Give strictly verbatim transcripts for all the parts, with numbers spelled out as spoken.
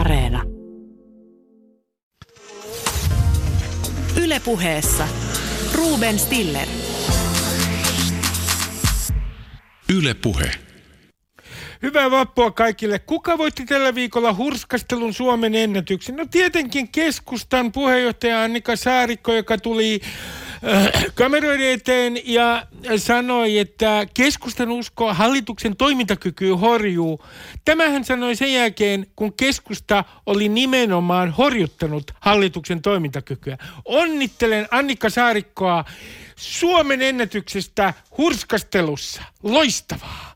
Areena. Yle Puheessa Ruben Stiller. Yle Puhe. Hyvää vappua kaikille. Kuka voitti tällä viikolla hurskastelun Suomen ennätyksen? No tietenkin keskustan puheenjohtaja Annika Saarikko, joka tuli kameroiden eteen ja sanoi, että keskustan usko hallituksen toimintakyky horjuu. Tämä hän sanoi sen jälkeen, kun keskusta oli nimenomaan horjuttanut hallituksen toimintakykyä. Onnittelen Annika Saarikkoa Suomen ennätyksestä hurskastelussa. Loistavaa!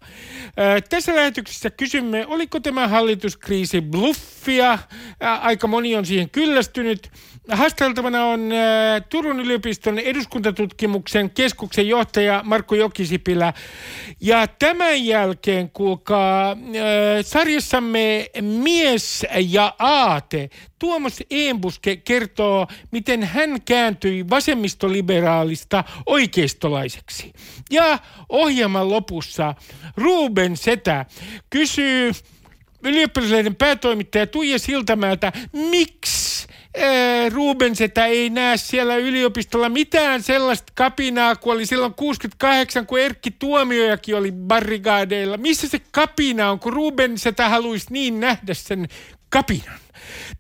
Tässä lähetyksessä kysymme, oliko tämä hallituskriisi bluffia? Aika moni on siihen kyllästynyt. Haasteltavana on Turun yliopiston eduskuntatutkimuksen keskuksen johtaja Markku Jokisipilä. Ja tämän jälkeen, kuulkaa, sarjassamme Mies ja aate. Tuomas Enbuske kertoo, miten hän kääntyi vasemmistoliberaalista oikeistolaiseksi. Ja ohjelman lopussa Ruben Setä kysyy Ylioppilaslehden päätoimittaja Tuija Siltamäeltä, miksi Ee, Ruben Setä ei näe siellä yliopistolla mitään sellaista kapinaa, kun oli silloin kuusikymmentäkahdeksan, kun Erkki Tuomiojakin oli barrikaadeilla. Missä se kapina on, kun Ruben Setä haluaisi niin nähdä sen kapinan?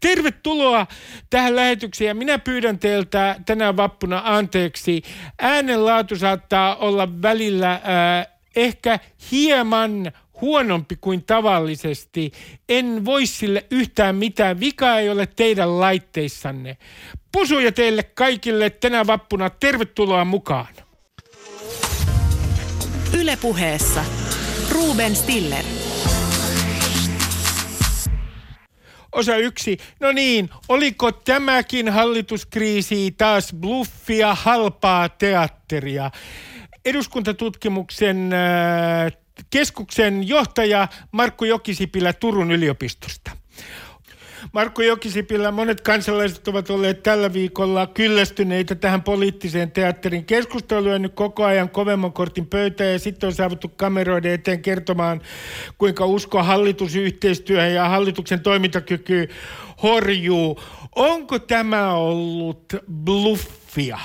Tervetuloa tähän lähetykseen ja minä pyydän teiltä tänään vappuna anteeksi. Äänenlaatu saattaa olla välillä ää, ehkä hieman huonompi kuin tavallisesti. En voi sille yhtään mitään. Vika ei ole teidän laitteissanne. Pusuja teille kaikille tänä vappuna. Tervetuloa mukaan. Yle Puheessa Ruben Stiller. Osa yksi. No niin, oliko tämäkin hallituskriisi taas bluffia, halpaa teatteria? Eduskuntatutkimuksen äh, Keskuksen johtaja Markku Jokisipilä Turun yliopistosta. Markku Jokisipilä, monet kansalaiset ovat olleet tällä viikolla kyllästyneitä tähän poliittiseen teatterin. Keskusta on lyönyt koko ajan kovemman kortin pöytään ja sitten on saavuttu kameroiden eteen kertomaan, kuinka usko hallitusyhteistyöhön ja hallituksen toimintakyky horjuu. Onko tämä ollut bluffia?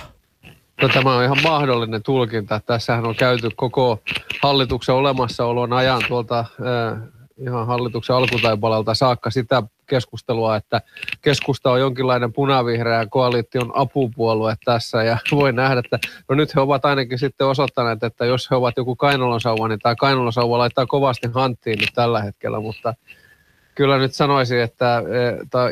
No, tämä on ihan mahdollinen tulkinta. Tässähän on käyty koko hallituksen olemassaolon ajan tuolta eh, ihan hallituksen alkutaipalalta saakka sitä keskustelua, että keskusta on jonkinlainen punavihreän koalition apupuolue tässä ja voi nähdä, että no nyt he ovat ainakin sitten osoittaneet, että jos he ovat joku kainalosauva, niin tämä kainalosauva laittaa kovasti hanttiin nyt tällä hetkellä, mutta kyllä nyt sanoisin, että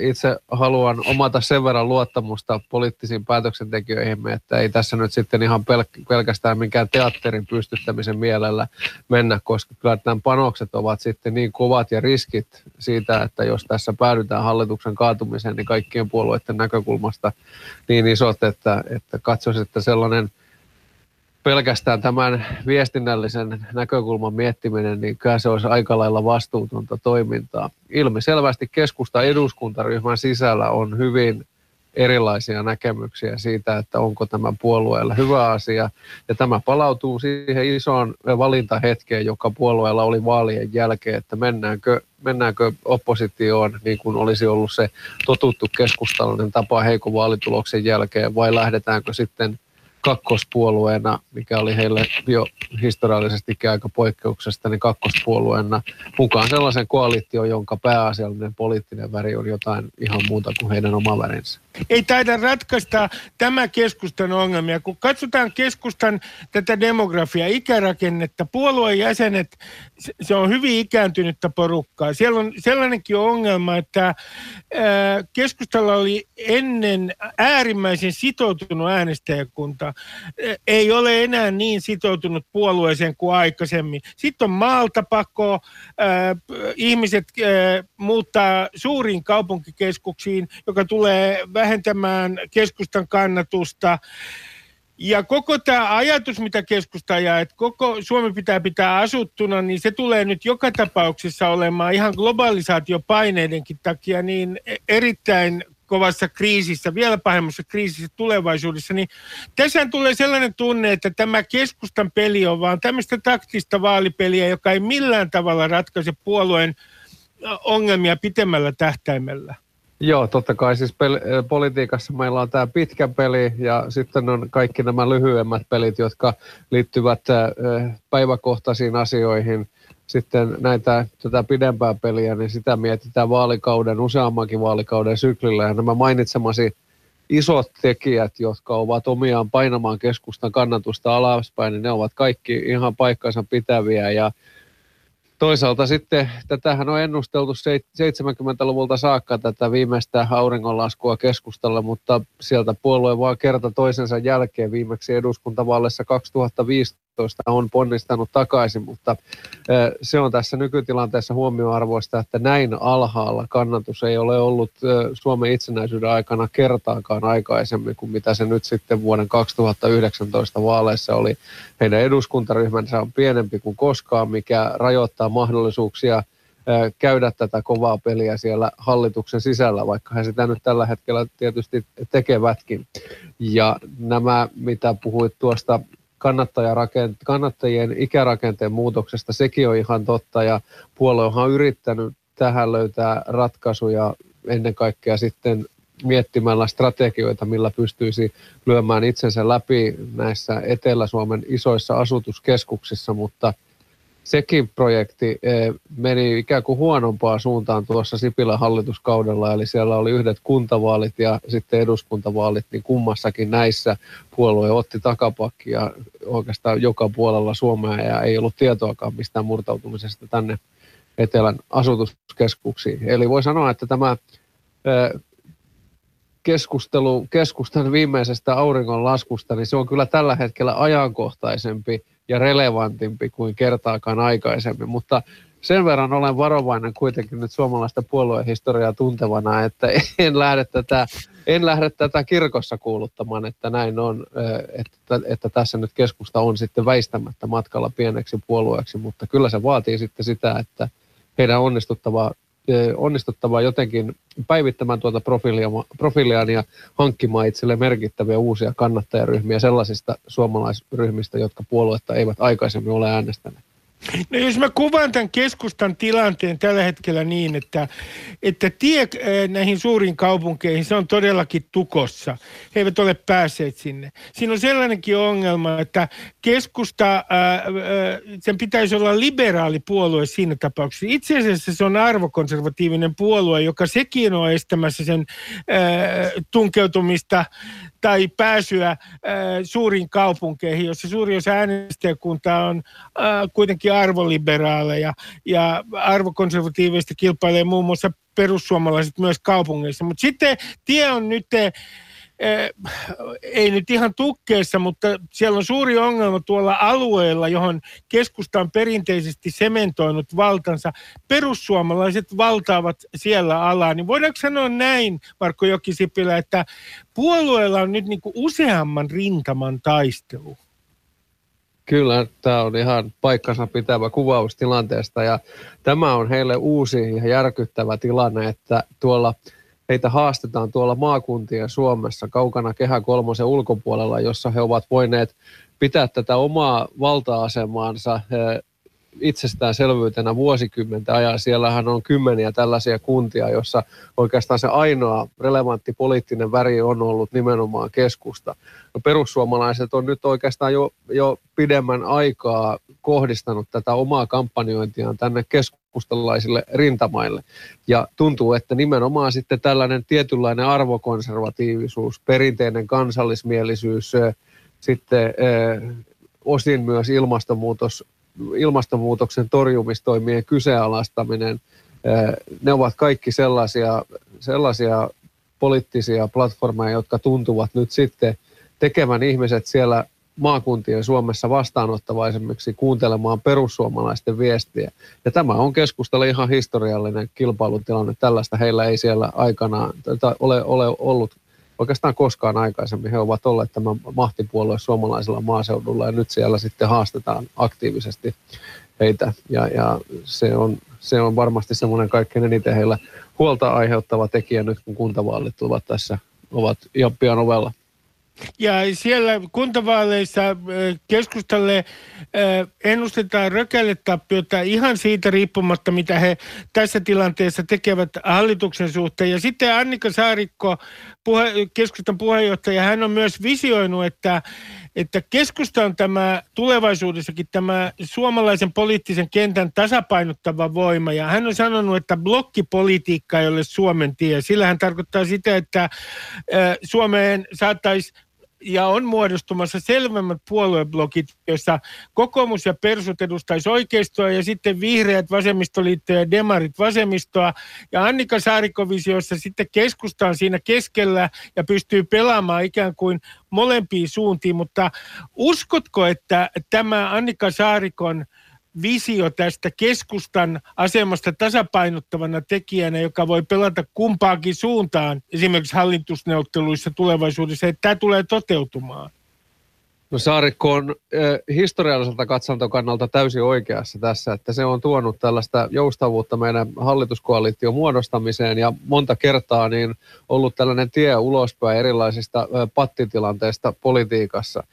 itse haluan omata sen verran luottamusta poliittisiin päätöksentekijöihimme, että ei tässä nyt sitten ihan pelk- pelkästään minkään teatterin pystyttämisen mielellä mennä, koska kyllä nämä panokset ovat sitten niin kovat ja riskit siitä, että jos tässä päädytään hallituksen kaatumiseen, niin kaikkien puolueiden näkökulmasta niin isot, että, että katsoisin, että sellainen pelkästään tämän viestinnällisen näkökulman miettiminen, niin kyllä se olisi aika lailla vastuutonta toimintaa. Ilmiselvästi keskusta eduskuntaryhmän sisällä on hyvin erilaisia näkemyksiä siitä, että onko tämä puolueella hyvä asia. Ja tämä palautuu siihen isoon valintahetkeen, joka puolueella oli vaalien jälkeen, että mennäänkö, mennäänkö oppositioon niin kuin olisi ollut se totuttu keskustallinen tapa heikon vaalituloksen jälkeen vai lähdetäänkö sitten kakkospuolueena, mikä oli heille jo historiallisestikin aika poikkeuksesta, niin kakkospuolueena mukaan sellaisen koalitioon, jonka pääasiallinen poliittinen väri on jotain ihan muuta kuin heidän oma värinsä. Ei taida ratkaista tämä keskustan ongelmia. Kun katsotaan keskustan tätä demografiaa, ikärakennetta, puolueen jäsenet, se on hyvin ikääntynyttä porukkaa. Siellä on sellainenkin ongelma, että keskustalla oli ennen äärimmäisen sitoutunut äänestäjäkunta. Ei ole enää niin sitoutunut puolueeseen kuin aikaisemmin. Sitten on maaltapako, äh, ihmiset äh, muuttaa suuriin kaupunkikeskuksiin, joka tulee vähentämään keskustan kannatusta. Ja koko tämä ajatus, mitä keskusta ajaa, että koko Suomi pitää pitää asuttuna, niin se tulee nyt joka tapauksessa olemaan ihan globalisaatiopaineidenkin takia niin erittäin kovassa kriisissä, vielä pahemmassa kriisissä tulevaisuudessa, niin tässä tulee sellainen tunne, että tämä keskustan peli on vaan tämmöistä taktista vaalipeliä, joka ei millään tavalla ratkaise puolueen ongelmia pitemmällä tähtäimellä? Joo, totta kai siis peli, politiikassa meillä on tämä pitkä peli ja sitten on kaikki nämä lyhyemmät pelit, jotka liittyvät päiväkohtaisiin asioihin. Sitten näitä tätä pidempää peliä, niin sitä mietitään vaalikauden, useammankin vaalikauden syklillä. Ja nämä mainitsemasi isot tekijät, jotka ovat omiaan painamaan keskustan kannatusta alaspäin, niin ne ovat kaikki ihan paikkansa pitäviä. Ja toisaalta sitten, tätähän on ennusteltu seitsemänkymmentäluvulta saakka tätä viimeistä auringonlaskua keskustalle, mutta sieltä puolue vaan kerta toisensa jälkeen viimeksi eduskuntavaaleissa kaksituhattaviisitoista on ponnistanut takaisin, mutta se on tässä nykytilanteessa huomioarvoista, että näin alhaalla kannatus ei ole ollut Suomen itsenäisyyden aikana kertaakaan aikaisemmin kuin mitä se nyt sitten vuoden kaksituhattayhdeksäntoista vaaleissa oli. Heidän eduskuntaryhmänsä on pienempi kuin koskaan, mikä rajoittaa mahdollisuuksia käydä tätä kovaa peliä siellä hallituksen sisällä, vaikka he sitä nyt tällä hetkellä tietysti tekevätkin. Ja nämä, mitä puhuit tuosta kannattajien ikärakenteen muutoksesta, sekin on ihan totta, ja puolue on yrittänyt tähän löytää ratkaisuja ennen kaikkea sitten miettimällä strategioita, millä pystyisi lyömään itsensä läpi näissä Etelä-Suomen isoissa asutuskeskuksissa, mutta sekin projekti meni ikään kuin huonompaan suuntaan tuossa Sipilän hallituskaudella, eli siellä oli yhdet kuntavaalit ja sitten eduskuntavaalit, niin kummassakin näissä puolue otti takapakkia oikeastaan joka puolella Suomea ja ei ollut tietoakaan mistään murtautumisesta tänne etelän asutuskeskuksiin. Eli voi sanoa, että tämä keskustelu keskustan viimeisestä auringonlaskusta, niin se on kyllä tällä hetkellä ajankohtaisempi ja relevantimpi kuin kertaakaan aikaisemmin, mutta sen verran olen varovainen kuitenkin nyt suomalaista puoluehistoriaa tuntevana, että en lähde tätä, en lähde tätä kirkossa kuuluttamaan, että näin on, että, että tässä nyt keskusta on sitten väistämättä matkalla pieneksi puolueeksi, mutta kyllä se vaatii sitten sitä, että heidän on onnistuttavaa, onnistuttavaa jotenkin päivittämään tuota profiilia, profiiliaan ja hankkimaan itselle merkittäviä uusia kannattajaryhmiä sellaisista suomalaisryhmistä, jotka puoluetta eivät aikaisemmin ole äänestäneet. No jos mä kuvaan tämän keskustan tilanteen tällä hetkellä niin, että, että tie näihin suuriin kaupunkeihin, se on todellakin tukossa. He eivät ole päässeet sinne. Siinä on sellainenkin ongelma, että keskusta, sen pitäisi olla liberaali puolue siinä tapauksessa. Itse asiassa se on arvokonservatiivinen puolue, joka sekin on estämässä sen tunkeutumista tai pääsyä suuriin kaupunkeihin, jossa suuri osa äänestäjäkuntaa on kuitenkin arvoliberaaleja ja arvokonservatiiveista kilpailee muun muassa perussuomalaiset myös kaupungeissa. Mutta sitten tie on nyt, eh, ei nyt ihan tukkeessa, mutta siellä on suuri ongelma tuolla alueella, johon keskusta on perinteisesti sementoinut valtansa. Perussuomalaiset valtaavat siellä alaa. Niin voidaanko sanoa näin, Markku Jokisipilä, että puolueella on nyt niinku useamman rintaman taistelu? Kyllä, tämä on ihan paikkansa pitävä kuvaus tilanteesta ja tämä on heille uusi ja järkyttävä tilanne, että tuolla heitä haastetaan tuolla maakuntien Suomessa kaukana Kehä kolmosen ulkopuolella, jossa he ovat voineet pitää tätä omaa valta-asemaansa itsestäänselvyytenä vuosikymmentä ajan. Siellähän on kymmeniä tällaisia kuntia, jossa oikeastaan se ainoa relevantti poliittinen väri on ollut nimenomaan keskusta. No perussuomalaiset on nyt oikeastaan jo, jo pidemmän aikaa kohdistanut tätä omaa kampanjointiaan tänne keskustalaisille rintamaille. Ja tuntuu, että nimenomaan sitten tällainen tietynlainen arvokonservatiivisuus, perinteinen kansallismielisyys, sitten osin myös ilmastonmuutos, ilmastonmuutoksen torjumistoimien kyseenalaistaminen, ne ovat kaikki sellaisia, sellaisia poliittisia platformeja, jotka tuntuvat nyt sitten tekevän ihmiset siellä maakuntien Suomessa vastaanottavaisemmiksi kuuntelemaan perussuomalaisten viestiä. Ja tämä on keskustalle ihan historiallinen kilpailutilanne. Tällaista heillä ei siellä aikanaan ole, ole ollut oikeastaan koskaan aikaisemmin. He ovat olleet tämän mahtipuolueen suomalaisella maaseudulla ja nyt siellä sitten haastetaan aktiivisesti heitä. Ja, ja se, on, se on varmasti semmoinen kaikkein eniten heillä huolta aiheuttava tekijä nyt, kun kuntavaalit ovat tässä, ovat ihan pian ovella. Ja siellä kuntavaaleissa keskustalle ennustetaan rökäletappiota ihan siitä riippumatta, mitä he tässä tilanteessa tekevät hallituksen suhteen. Ja sitten Annika Saarikko, puhe, keskustan puheenjohtaja, hän on myös visioinut, että, että keskusta on tämä tulevaisuudessakin tämä suomalaisen poliittisen kentän tasapainottava voima. Ja hän on sanonut, että blokkipolitiikka ei ole Suomen tie. Sillä hän tarkoittaa sitä, että Suomeen saataisiin ja on muodostumassa selvemmät puolueblokit, joissa kokoomus ja persut edustaisi oikeistoa ja sitten vihreät vasemmistoliittoa ja demarit vasemmistoa. Ja Annika Saarikko-visiossa sitten keskusta on siinä keskellä ja pystyy pelaamaan ikään kuin molempiin suuntiin. Mutta uskotko, että tämä Annika Saarikon visio tästä keskustan asemasta tasapainottavana tekijänä, joka voi pelata kumpaankin suuntaan, esimerkiksi hallitusneuvotteluissa tulevaisuudessa, että tämä tulee toteutumaan? No Saarikko on äh, historialliselta katsantokannalta täysin oikeassa tässä, että se on tuonut tällaista joustavuutta meidän hallituskoalition muodostamiseen ja monta kertaa niin ollut tällainen tie ulospäin erilaisista äh, pattitilanteista politiikassa.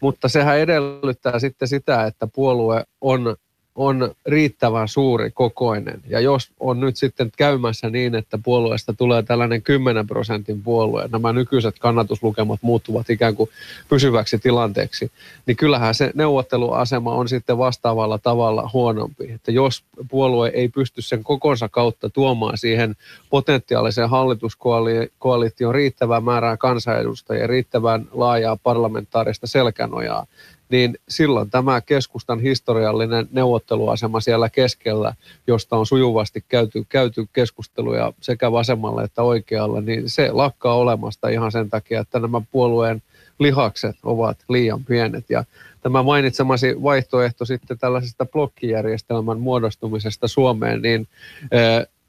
Mutta sehän edellyttää sitten sitä, että puolue on on riittävän suuri kokoinen. Ja jos on nyt sitten käymässä niin, että puolueesta tulee tällainen kymmenen prosentin puolue, nämä nykyiset kannatuslukemat muuttuvat ikään kuin pysyväksi tilanteeksi, niin kyllähän se neuvotteluasema on sitten vastaavalla tavalla huonompi. Että jos puolue ei pysty sen kokonsa kautta tuomaan siihen potentiaaliseen hallituskoalitioon riittävää määrää kansanedustajia, riittävän laajaa parlamentaarista selkänojaa, niin silloin tämä keskustan historiallinen neuvotteluasema siellä keskellä, josta on sujuvasti käyty, käyty keskusteluja sekä vasemmalla että oikealla, niin se lakkaa olemasta ihan sen takia, että nämä puolueen lihakset ovat liian pienet. Ja tämä mainitsemasi vaihtoehto sitten tällaisesta blokkijärjestelmän muodostumisesta Suomeen, niin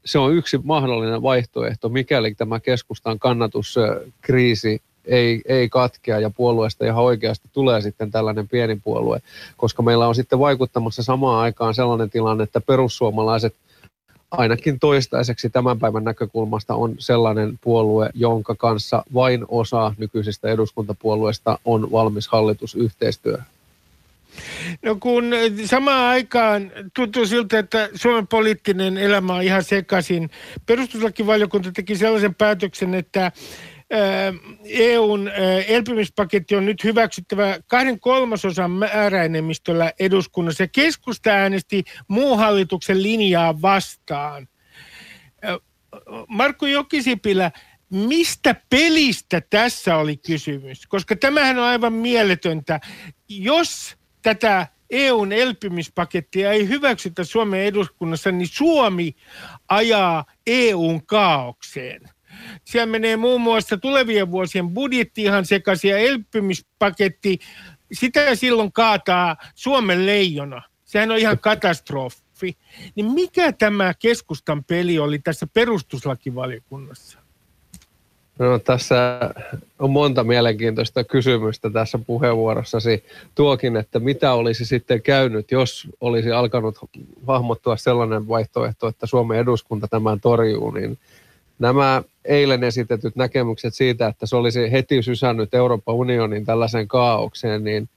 se on yksi mahdollinen vaihtoehto, mikäli tämä keskustan kannatuskriisi Ei, ei katkea ja puolueesta ihan oikeasti tulee sitten tällainen pieni puolue, koska meillä on sitten vaikuttamassa samaan aikaan sellainen tilanne, että perussuomalaiset ainakin toistaiseksi tämän päivän näkökulmasta on sellainen puolue, jonka kanssa vain osa nykyisistä eduskuntapuolueista on valmis hallitusyhteistyöhön. No kun samaan aikaan tuntuu siltä, että Suomen poliittinen elämä on ihan sekaisin. Perustuslakivaliokunta teki sellaisen päätöksen, että E U:n elpymispaketti on nyt hyväksyttävä kahden kolmasosan määräenemmistöllä eduskunnassa. Keskusta äänesti muun hallituksen linjaa vastaan. Markku Jokisipilä, mistä pelistä tässä oli kysymys? Koska tämähän on aivan mieletöntä. Jos tätä E U:n elpymispakettia ei hyväksytä Suomen eduskunnassa, niin Suomi ajaa E U:n kaaokseen. Siellä menee muun muassa tulevien vuosien budjetti ihan sekaisin ja elpymispaketti, sitä silloin kaataa Suomen leijona. Sehän on ihan katastrofi. Niin mikä tämä keskustan peli oli tässä perustuslakivaliokunnassa? No, tässä on monta mielenkiintoista kysymystä tässä puheenvuorossasi tuokin, että mitä olisi sitten käynyt, jos olisi alkanut hahmottua sellainen vaihtoehto, että Suomen eduskunta tämän torjuu, niin nämä eilen esitetyt näkemykset siitä, että se olisi heti sysännyt Euroopan unionin tällaisen kaaukseen, niin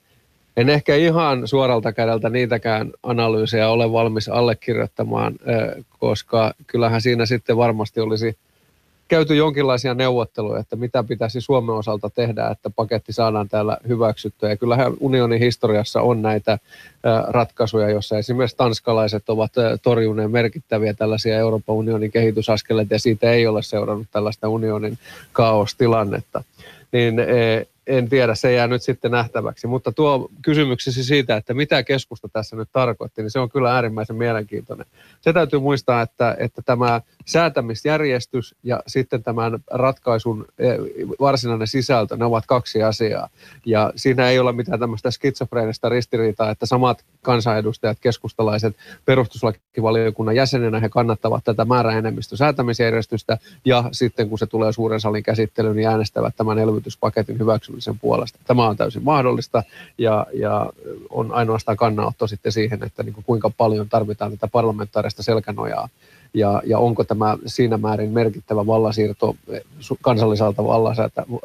en ehkä ihan suoralta kädeltä niitäkään analyysejä ole valmis allekirjoittamaan, koska kyllähän siinä sitten varmasti olisi käyty jonkinlaisia neuvotteluja, että mitä pitäisi Suomen osalta tehdä, että paketti saadaan täällä hyväksyttyä. Ja kyllähän unionin historiassa on näitä ratkaisuja, joissa esimerkiksi tanskalaiset ovat torjuneet merkittäviä tällaisia Euroopan unionin kehitysaskeleita, ja siitä ei ole seurannut tällaista unionin kaostilannetta. Niin en tiedä, se jää nyt sitten nähtäväksi. Mutta tuo kysymyksesi siitä, että mitä keskusta tässä nyt tarkoitti, niin se on kyllä äärimmäisen mielenkiintoinen. Se täytyy muistaa, että, että tämä säätämisjärjestys ja sitten tämän ratkaisun varsinainen sisältö, ne ovat kaksi asiaa. Ja siinä ei ole mitään tämmöistä skitsofreenista ristiriitaa, että samat kansanedustajat, keskustalaiset, perustuslakivaliokunnan jäsenenä, he kannattavat tätä määräenemmistö säätämisjärjestystä ja sitten kun se tulee suuren salin käsittelyyn, niin äänestävät tämän elvytyspaketin hyväksymisen sen puolesta. Tämä on täysin mahdollista ja, ja on ainoastaan kannanotto sitten siihen, että niin kuin kuinka paljon tarvitaan tätä parlamentaarista selkänojaa ja, ja onko tämä siinä määrin merkittävä vallansiirto kansalliselta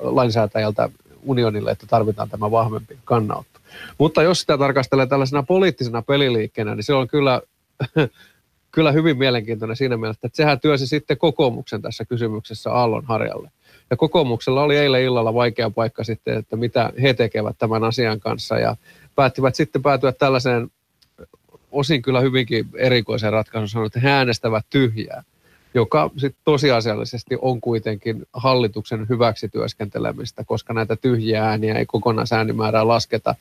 lainsäätäjältä unionille, että tarvitaan tämä vahvempi kannanotto. Mutta jos sitä tarkastelee tällaisena poliittisena peliliikkeenä, niin se on kyllä, kyllä hyvin mielenkiintoinen siinä mielessä, että sehän työsi sitten kokoomuksen tässä kysymyksessä aallonharjalle. Ja kokoomuksella oli eilen illalla vaikea paikka sitten, että mitä he tekevät tämän asian kanssa ja päättivät sitten päätyä tällaiseen osin kyllä hyvinkin erikoisen ratkaisun, sanoa, että he äänestävät tyhjää, joka sitten tosiasiallisesti on kuitenkin hallituksen hyväksi työskentelemistä, koska näitä tyhjiä ääniä ei kokonaisäänimäärää lasketa,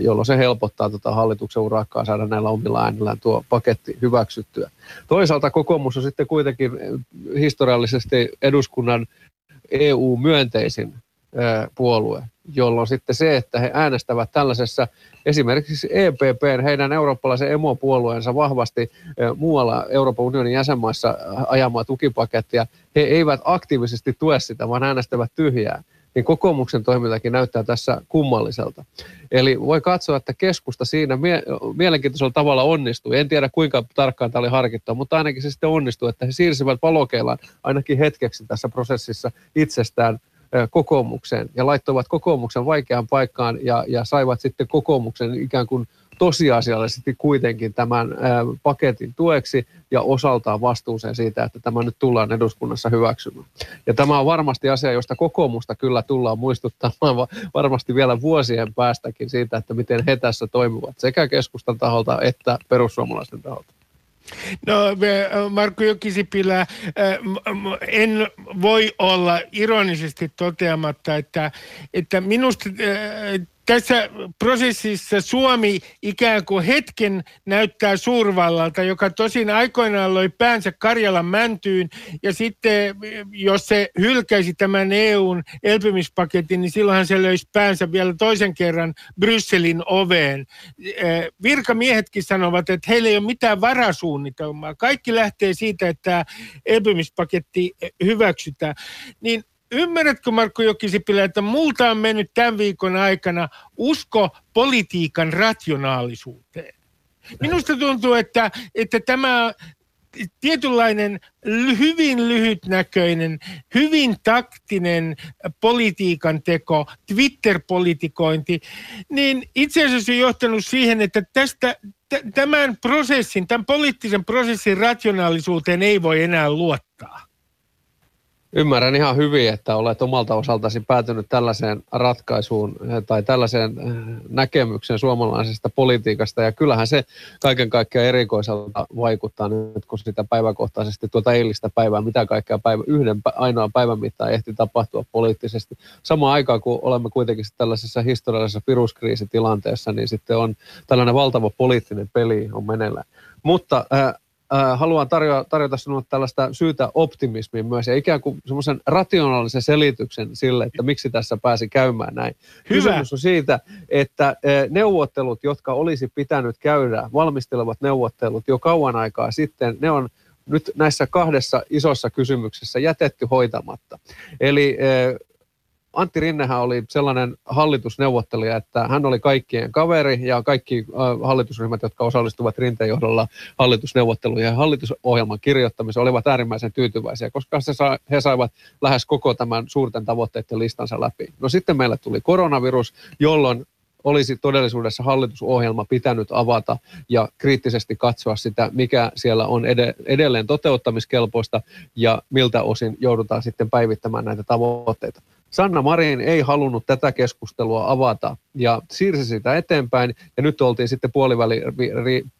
jolloin se helpottaa tota hallituksen urakkaa saada näillä omilla äänillään tuo paketti hyväksyttyä. Toisaalta kokoomus on sitten kuitenkin historiallisesti eduskunnan E U-myönteisin puolue, jolloin sitten se, että he äänestävät tällaisessa esimerkiksi E P P:n, heidän eurooppalaisen emopuolueensa vahvasti muualla Euroopan unionin jäsenmaissa ajamaa tukipakettia, he eivät aktiivisesti tue sitä, vaan äänestävät tyhjää. Niin kokoomuksen toimintakin näyttää tässä kummalliselta. Eli voi katsoa, että keskusta siinä mie- mielenkiintoisella tavalla onnistui. En tiedä kuinka tarkkaan tämä oli harkittua, mutta ainakin se sitten onnistui, että he siirsivät valokeilaan ainakin hetkeksi tässä prosessissa itsestään kokoomukseen ja laittoivat kokoomuksen vaikeaan paikkaan ja, ja saivat sitten kokoomuksen ikään kuin tosiasiallisesti kuitenkin tämän ä, paketin tueksi ja osaltaan vastuuseen siitä, että tämä nyt tullaan eduskunnassa hyväksymään. Ja tämä on varmasti asia, josta kokoomusta kyllä tullaan muistuttamaan varmasti vielä vuosien päästäkin siitä, että miten he tässä toimivat sekä keskustan taholta että perussuomalaisten taholta. No, Markku Jokisipilä, en voi olla ironisesti toteamatta, että, että minusta tässä prosessissa Suomi ikään kuin hetken näyttää suurvallalta, joka tosin aikoinaan loi päänsä Karjalan mäntyyn, ja sitten jos se hylkäisi tämän E U:n elpymispaketin, niin silloinhan se löisi päänsä vielä toisen kerran Brysselin oveen. Virkamiehetkin sanovat, että heillä ei ole mitään varasuunnitelmaa. Kaikki lähtee siitä, että elpymispaketti hyväksytään. Niin ymmärrätkö, Markku Jokisipilä, että multa on mennyt tämän viikon aikana usko politiikan rationaalisuuteen? Minusta tuntuu, että, että tämä tietynlainen hyvin lyhytnäköinen, hyvin taktinen politiikan teko, Twitter-politikointi, niin itse asiassa on johtanut siihen, että tästä, t- tämän prosessin, tämän poliittisen prosessin rationaalisuuteen ei voi enää luottaa. Ymmärrän ihan hyvin, että olet omalta osaltasi päätynyt tällaiseen ratkaisuun tai tällaiseen näkemykseen suomalaisesta politiikasta. Ja kyllähän se kaiken kaikkiaan erikoiselta vaikuttaa nyt, kun sitä päiväkohtaisesti tuota eilistä päivää, mitä kaikkea päivä, yhden ainoan päivän mittaan ehti tapahtua poliittisesti. Samaan aikaan, kun olemme kuitenkin tällaisessa historiallisessa viruskriisitilanteessa, niin sitten on tällainen valtava poliittinen peli on meneillään. Mutta haluan tarjota, tarjota sinulle tällaista syytä optimismiin myös ja ikään kuin semmoisen rationaalisen selityksen sille, että miksi tässä pääsi käymään näin. Hyvä. Kysymys on siitä, että neuvottelut, jotka olisi pitänyt käydä, valmistelevat neuvottelut jo kauan aikaa sitten, ne on nyt näissä kahdessa isossa kysymyksessä jätetty hoitamatta. Eli Antti Rinnehän oli sellainen hallitusneuvottelija, että hän oli kaikkien kaveri ja kaikki hallitusryhmät, jotka osallistuvat Rinteen johdolla hallitusneuvotteluihin ja hallitusohjelman kirjoittamiseen, olivat äärimmäisen tyytyväisiä, koska he saivat lähes koko tämän suurten tavoitteiden listansa läpi. No sitten meillä tuli koronavirus, jolloin olisi todellisuudessa hallitusohjelma pitänyt avata ja kriittisesti katsoa sitä, mikä siellä on edelleen toteuttamiskelpoista ja miltä osin joudutaan sitten päivittämään näitä tavoitteita. Sanna Marin ei halunnut tätä keskustelua avata ja siirsi sitä eteenpäin ja nyt oltiin sitten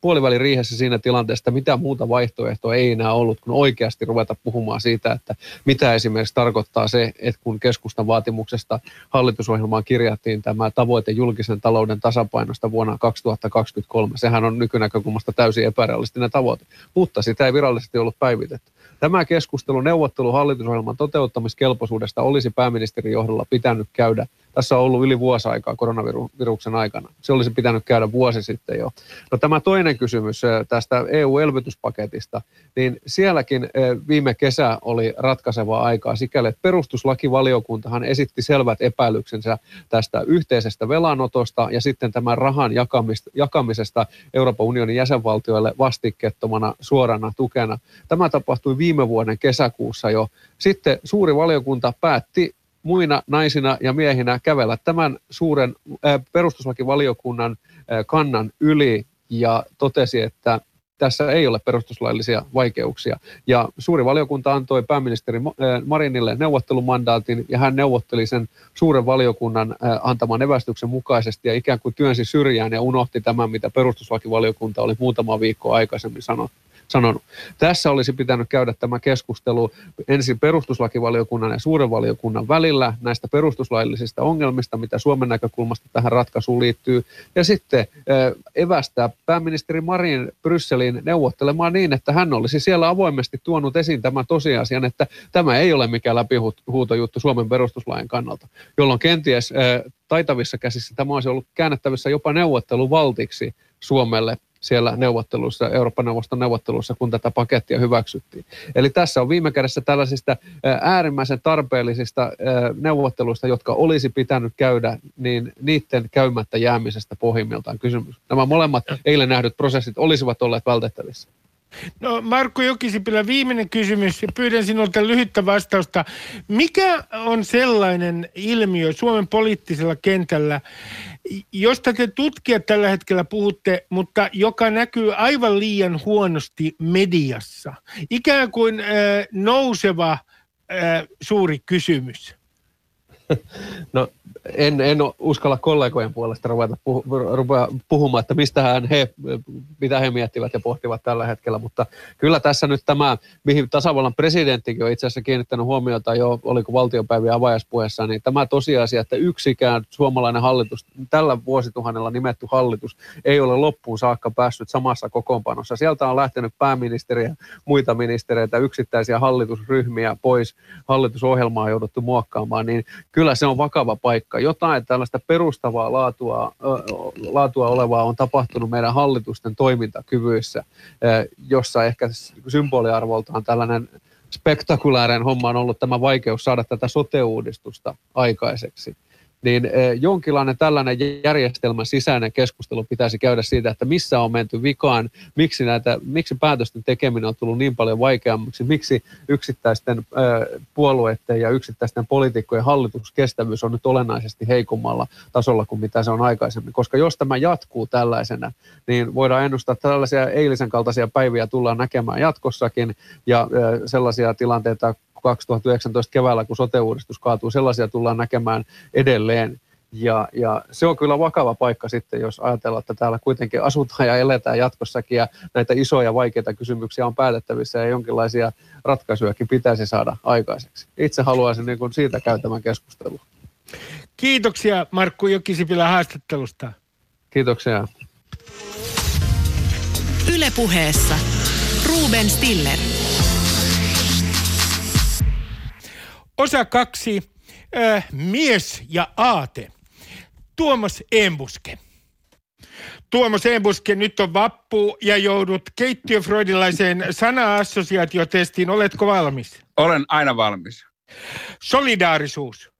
puoliväliriihessä siinä tilanteessa, mitä muuta vaihtoehtoa ei enää ollut, kun oikeasti ruveta puhumaan siitä, että mitä esimerkiksi tarkoittaa se, että kun keskustan vaatimuksesta hallitusohjelmaan kirjattiin tämä tavoite julkisen talouden tasapainosta vuonna kaksituhattakaksikymmentäkolme, sehän on nykynäkökulmasta täysin epärealistinen tavoite, mutta sitä ei virallisesti ollut päivitetty. Tämä keskustelu neuvottelu hallitusohjelman toteuttamiskelpoisuudesta olisi pääministerin johdolla pitänyt käydä. Tässä on ollut yli vuosi aikaa koronaviruksen aikana. Se olisi pitänyt käydä vuosi sitten jo. No tämä toinen kysymys tästä E U-elvytyspaketista, niin sielläkin viime kesä oli ratkaisevaa aikaa sikäli, että perustuslakivaliokuntahan esitti selvät epäilyksensä tästä yhteisestä velanotosta ja sitten tämän rahan jakamisesta Euroopan unionin jäsenvaltioille vastikkeettomana suorana tukena. Tämä tapahtui viime vuoden kesäkuussa jo. Sitten suuri valiokunta päätti muina naisina ja miehinä kävellä tämän suuren äh, perustuslakivaliokunnan äh, kannan yli ja totesi, että tässä ei ole perustuslaillisia vaikeuksia. Ja suuri valiokunta antoi pääministeri Marinille neuvottelumandaatin, ja hän neuvotteli sen suuren valiokunnan antaman evästyksen mukaisesti, ja ikään kuin työnsi syrjään ja unohti tämän, mitä perustuslakivaliokunta oli muutama viikko aikaisemmin sanonut. Tässä olisi pitänyt käydä tämä keskustelu ensin perustuslakivaliokunnan ja suuren valiokunnan välillä näistä perustuslaillisista ongelmista, mitä Suomen näkökulmasta tähän ratkaisuun liittyy, ja sitten evästää pääministeri Marin Brysseliin neuvottelemaan niin, että hän olisi siellä avoimesti tuonut esiin tämän tosiasian, että tämä ei ole mikään läpihuutojuttu Suomen perustuslain kannalta, jolloin kenties taitavissa käsissä tämä olisi ollut käännettävissä jopa neuvotteluvaltiksi Suomelle siellä neuvotteluissa, Euroopan neuvoston neuvotteluissa, kun tätä pakettia hyväksyttiin. Eli tässä on viime kädessä tällaisista äärimmäisen tarpeellisista neuvotteluista, jotka olisi pitänyt käydä, niin niiden käymättä jäämisestä pohjimmiltaan kysymys. Nämä molemmat eilen nähdyt prosessit olisivat olleet vältettävissä. No Markku Jokisipilä, viimeinen kysymys. Pyydän sinulta lyhyttä vastausta. Mikä on sellainen ilmiö Suomen poliittisella kentällä, josta te tutkijat tällä hetkellä puhutte, mutta joka näkyy aivan liian huonosti mediassa? Ikään kuin äh, nouseva äh, suuri kysymys. No en, en uskalla kollegojen puolesta ruveta puh, ruveta puhumaan, että mistähän he, mitä he miettivät ja pohtivat tällä hetkellä, mutta kyllä tässä nyt tämä, mihin tasavallan presidenttikin on itse asiassa kiinnittänyt huomiota jo, oliko valtiopäivien avajaispuheessa, niin tämä tosiasia, että yksikään suomalainen hallitus, tällä vuosituhannella nimetty hallitus, ei ole loppuun saakka päässyt samassa kokoonpanossa. Sieltä on lähtenyt pääministeriä, muita ministereitä, yksittäisiä hallitusryhmiä pois, hallitusohjelmaa on jouduttu muokkaamaan, niin kyllä se on vakava paikka. Jotain tällaista perustavaa laatua, laatua olevaa on tapahtunut meidän hallitusten toimintakyvyissä, jossa ehkä symboliarvoltaan tällainen spektakuläärinen homma on ollut tämä vaikeus saada tätä sote-uudistusta aikaiseksi. Niin jonkinlainen tällainen järjestelmän sisäinen keskustelu pitäisi käydä siitä, että missä on menty vikaan, miksi, näitä, miksi päätösten tekeminen on tullut niin paljon vaikeammaksi, miksi yksittäisten puolueiden ja yksittäisten poliitikkojen hallituskestävyys on nyt olennaisesti heikommalla tasolla kuin mitä se on aikaisemmin. Koska jos tämä jatkuu tällaisena, niin voidaan ennustaa, että tällaisia eilisen kaltaisia päiviä tullaan näkemään jatkossakin ja sellaisia tilanteita, kaksituhattayhdeksäntoista keväällä, kun sote-uudistus kaatuu, sellaisia tullaan näkemään edelleen. Ja, ja se on kyllä vakava paikka sitten, jos ajatellaan, että täällä kuitenkin asutaan ja eletään jatkossakin, ja näitä isoja vaikeita kysymyksiä on päätettävissä, ja jonkinlaisia ratkaisujakin pitäisi saada aikaiseksi. Itse haluaisin niin kuin siitä käytämään keskustelua. Kiitoksia Markku Jokisipilä haastattelusta. Kiitoksia. Yle Puheessa Ruben Stiller. Osa kaksi, äh, mies ja aate. Tuomas Enbuske. Tuomas Enbuske, nyt on vappu ja joudut keittiöfreudilaiseen sana-assosiaatiotestiin. Oletko valmis? Olen aina valmis. Solidaarisuus.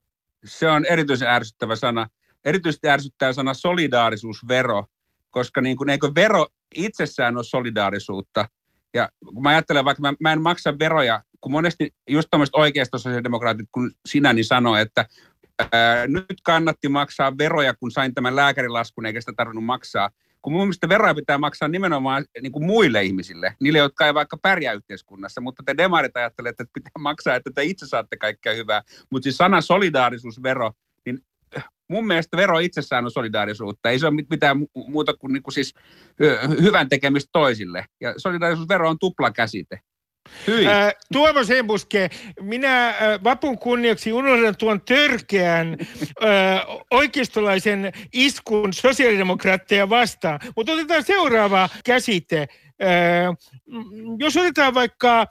Se on erityisen ärsyttävä sana. Erityisesti ärsyttää sana solidaarisuusvero, koska niin kuin, eikö vero itsessään ole solidaarisuutta? Ja kun mä ajattelen, vaikka mä, mä en maksa veroja, kun monesti just tuommoiset oikeistososiaalidemokraatit, kun sinä, niin sanoo, että ää, nyt kannatti maksaa veroja, kun sain tämän lääkärilaskun, eikä sitä tarvinnut maksaa. Kun mun mielestä veroja pitää maksaa nimenomaan niin kuin muille ihmisille, niille, jotka ei vaikka pärjää yhteiskunnassa, mutta te demarit ajattelette, että pitää maksaa, että te itse saatte kaikkea hyvää. Mutta siis sana solidaarisuusvero, niin mun mielestä vero itsessään on solidaarisuutta. Ei se ole mitään muuta kuin, niin kuin siis hyvän tekemistä toisille. Ja solidaarisuusvero on tupla käsite. Äh, Tuomas Enbuske, minä äh, vapun kunniaksi unohdan tuon törkeän äh, oikeistolaisen iskun sosiaalidemokraatteja vastaan, mutta otetaan seuraava käsite. Äh, jos otetaan vaikka äh,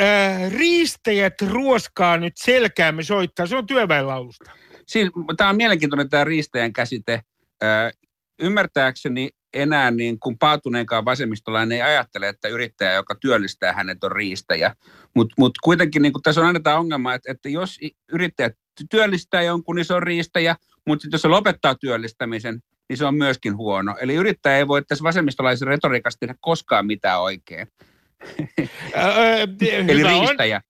äh, riistäjät ruoskaa nyt selkäämme soittaa, se on työväenlaulusta. Siis, tämä on mielenkiintoinen tämä riistäjän käsite. Äh, ymmärtääkseni enää niin kuin paatuneenkaan vasemmistolainen ei ajattele, että yrittäjä, joka työllistää hänet, on riistäjä. Mutta mut kuitenkin niin kuin tässä on aina tämä ongelma, että, että jos yrittäjä työllistää jonkun, niin se on riistäjä, mutta jos se lopettaa työllistämisen, niin se on myöskin huono. Eli yrittäjä ei voi tässä vasemmistolaisen retoriikassa tehdä koskaan mitään oikein. Eli riistäjä.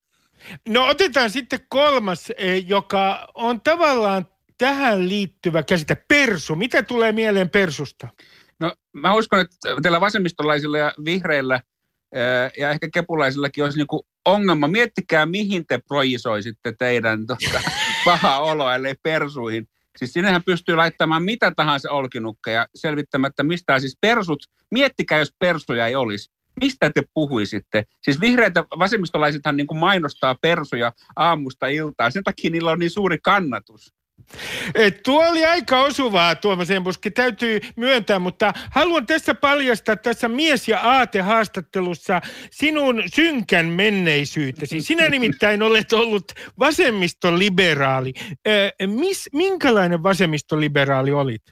No otetaan sitten kolmas, joka on tavallaan tähän liittyvä käsite, persu. Mitä tulee mieleen persusta? No mä uskon, että teillä vasemmistolaisilla ja vihreillä ja ehkä kepulaisillakin olisi niinku ongelma. Miettikää, mihin te projisoisitte teidän tuota pahaa oloa, ellei persuihin. Siis sinnehän pystyy laittamaan mitä tahansa olkinukkeja selvittämättä, mistä on siis persut. Miettikää, jos persuja ei olisi. Mistä te puhuisitte? Siis vihreitä vasemmistolaisethan niin kuin mainostaa persuja aamusta iltaan. Sen takia niillä on niin suuri kannatus. Tuo oli aika osuvaa, Tuomas Enbuske, täytyy myöntää, mutta haluan tässä paljastaa tässä mies- ja aatehaastattelussa sinun synkän menneisyyttäsi. Sinä nimittäin olet ollut vasemmistoliberaali. Mis, minkälainen vasemmistoliberaali olit?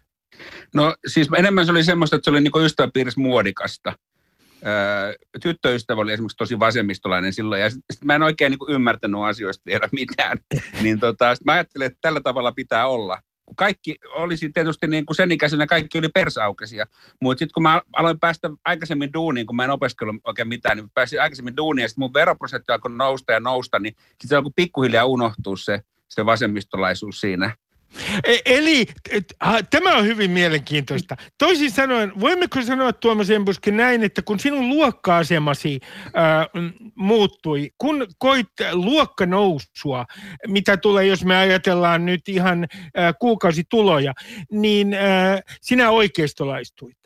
No siis enemmän se oli semmoista, että se oli niinku ystäväpiirissä muodikasta. Tyttöystävä oli esimerkiksi tosi vasemmistolainen silloin, ja sit mä en oikein niin kuin ymmärtänyt asioista vielä mitään. Niin tota, sit mä ajattelin, että tällä tavalla pitää olla. Kaikki olisi tietysti niin kuin sen ikäisenä, kaikki oli persaukeisia. Mutta sitten kun mä aloin päästä aikaisemmin duuniin, kun mä en opiskellut oikein mitään, niin mä pääsin aikaisemmin duuniin, ja sitten mun veroprosentti alkoi nousta ja nousta, niin sitten se alkoi pikkuhiljaa unohtua se, se vasemmistolaisuus siinä. Eli et, ha, tämä on hyvin mielenkiintoista. Toisin sanoen, voimmeko sanoa, Tuomas Enbuske, näin, että kun sinun luokka-asemasi ää, muuttui, kun koit luokkanousua, mitä tulee, jos me ajatellaan nyt ihan ää, kuukausituloja, niin ää, sinä oikeistolaistuit.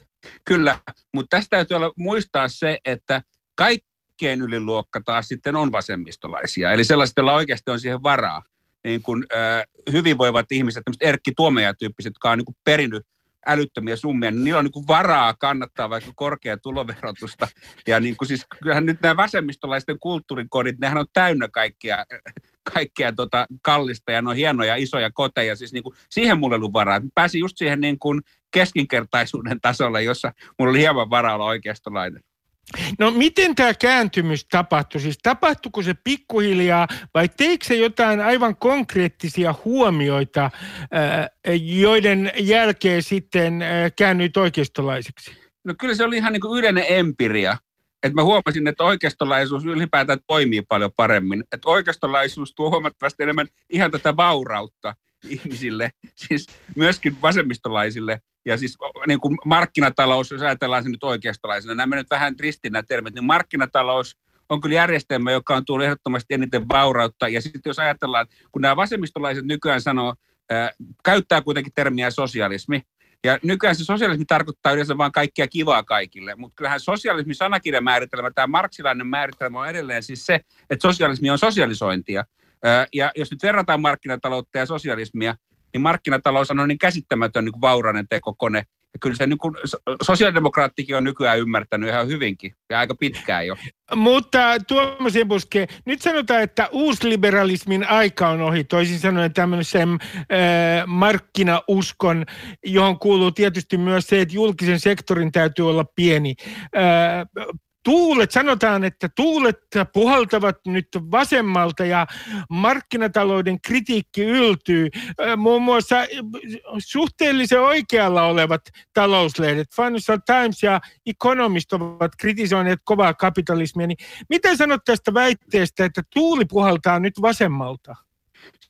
Kyllä, mutta tästä täytyy muistaa se, että kaikkein yliluokka taas sitten on vasemmistolaisia, eli sellaiset, joilla oikeasti on siihen varaa. Niin kuin äh, hyvinvoivat ihmiset, tämmöiset Erkki Tuomioja-tyyppiset, jotka on niin kuin perinnyt älyttömiä summia, niin niillä on niin kuin varaa kannattaa vaikka korkeaa tuloverotusta. Ja niin kuin siis kyllähän nyt nämä vasemmistolaisten kulttuurikodit, nehän on täynnä kaikkea, kaikkea tota kallista, ja ne on hienoja isoja koteja. Siis niin kuin siihen mulla ei ollut varaa. Pääsin just siihen niin kuin keskinkertaisuuden tasolle, jossa mulla oli hieman varaa olla oikeistolainen. No miten tämä kääntymys tapahtui? Siis tapahtuiko se pikkuhiljaa vai teikö se jotain aivan konkreettisia huomioita, joiden jälkeen sitten käännyit oikeistolaiseksi? No kyllä se oli ihan niin kuin yleinen empiria. Että mä huomasin, että oikeistolaisuus ylipäätään toimii paljon paremmin. Että oikeistolaisuus tuo huomattavasti enemmän ihan tätä vaurautta ihmisille, siis myöskin vasemmistolaisille. Ja siis niin kuin markkinatalous, jos ajatellaan se nyt oikeistolaisena, nämä nyt vähän ristiin nämä termit, niin markkinatalous on kyllä järjestelmä, joka on tullut ehdottomasti eniten vaurautta. Ja sitten jos ajatellaan, kun nämä vasemmistolaiset nykyään sanoo, äh, käyttää kuitenkin termiä sosialismi. Ja nykyään se sosialismi tarkoittaa yleensä vaan kaikkea kivaa kaikille. Mutta kyllähän sosialismi sanakirjan määritelmä, tämä marksilainen määritelmä on edelleen siis se, että sosialismi on sosialisointia. Äh, ja jos nyt verrataan markkinataloutta ja sosialismia, niin markkinatalous on niin käsittämätön niin kuin vaurainen tekokone. Ja kyllä se niin kuin sosiaalidemokraattikin on nykyään ymmärtänyt ihan hyvinkin, ja aika pitkään jo. Mutta Tuomas Enbuske, nyt sanotaan, että uusliberalismin aika on ohi. Toisin sanoen tämmöisen äh, markkinauskon, johon kuuluu tietysti myös se, että julkisen sektorin täytyy olla pieni. Äh, Tuulet, sanotaan, että tuulet puhaltavat nyt vasemmalta ja markkinatalouden kritiikki yltyy. Muun muassa suhteellisen oikealla olevat talouslehdet, Financial Times ja Economist, ovat kritisoineet kovaa kapitalismia. Niin mitä sanot tästä väitteestä, että tuuli puhaltaa nyt vasemmalta?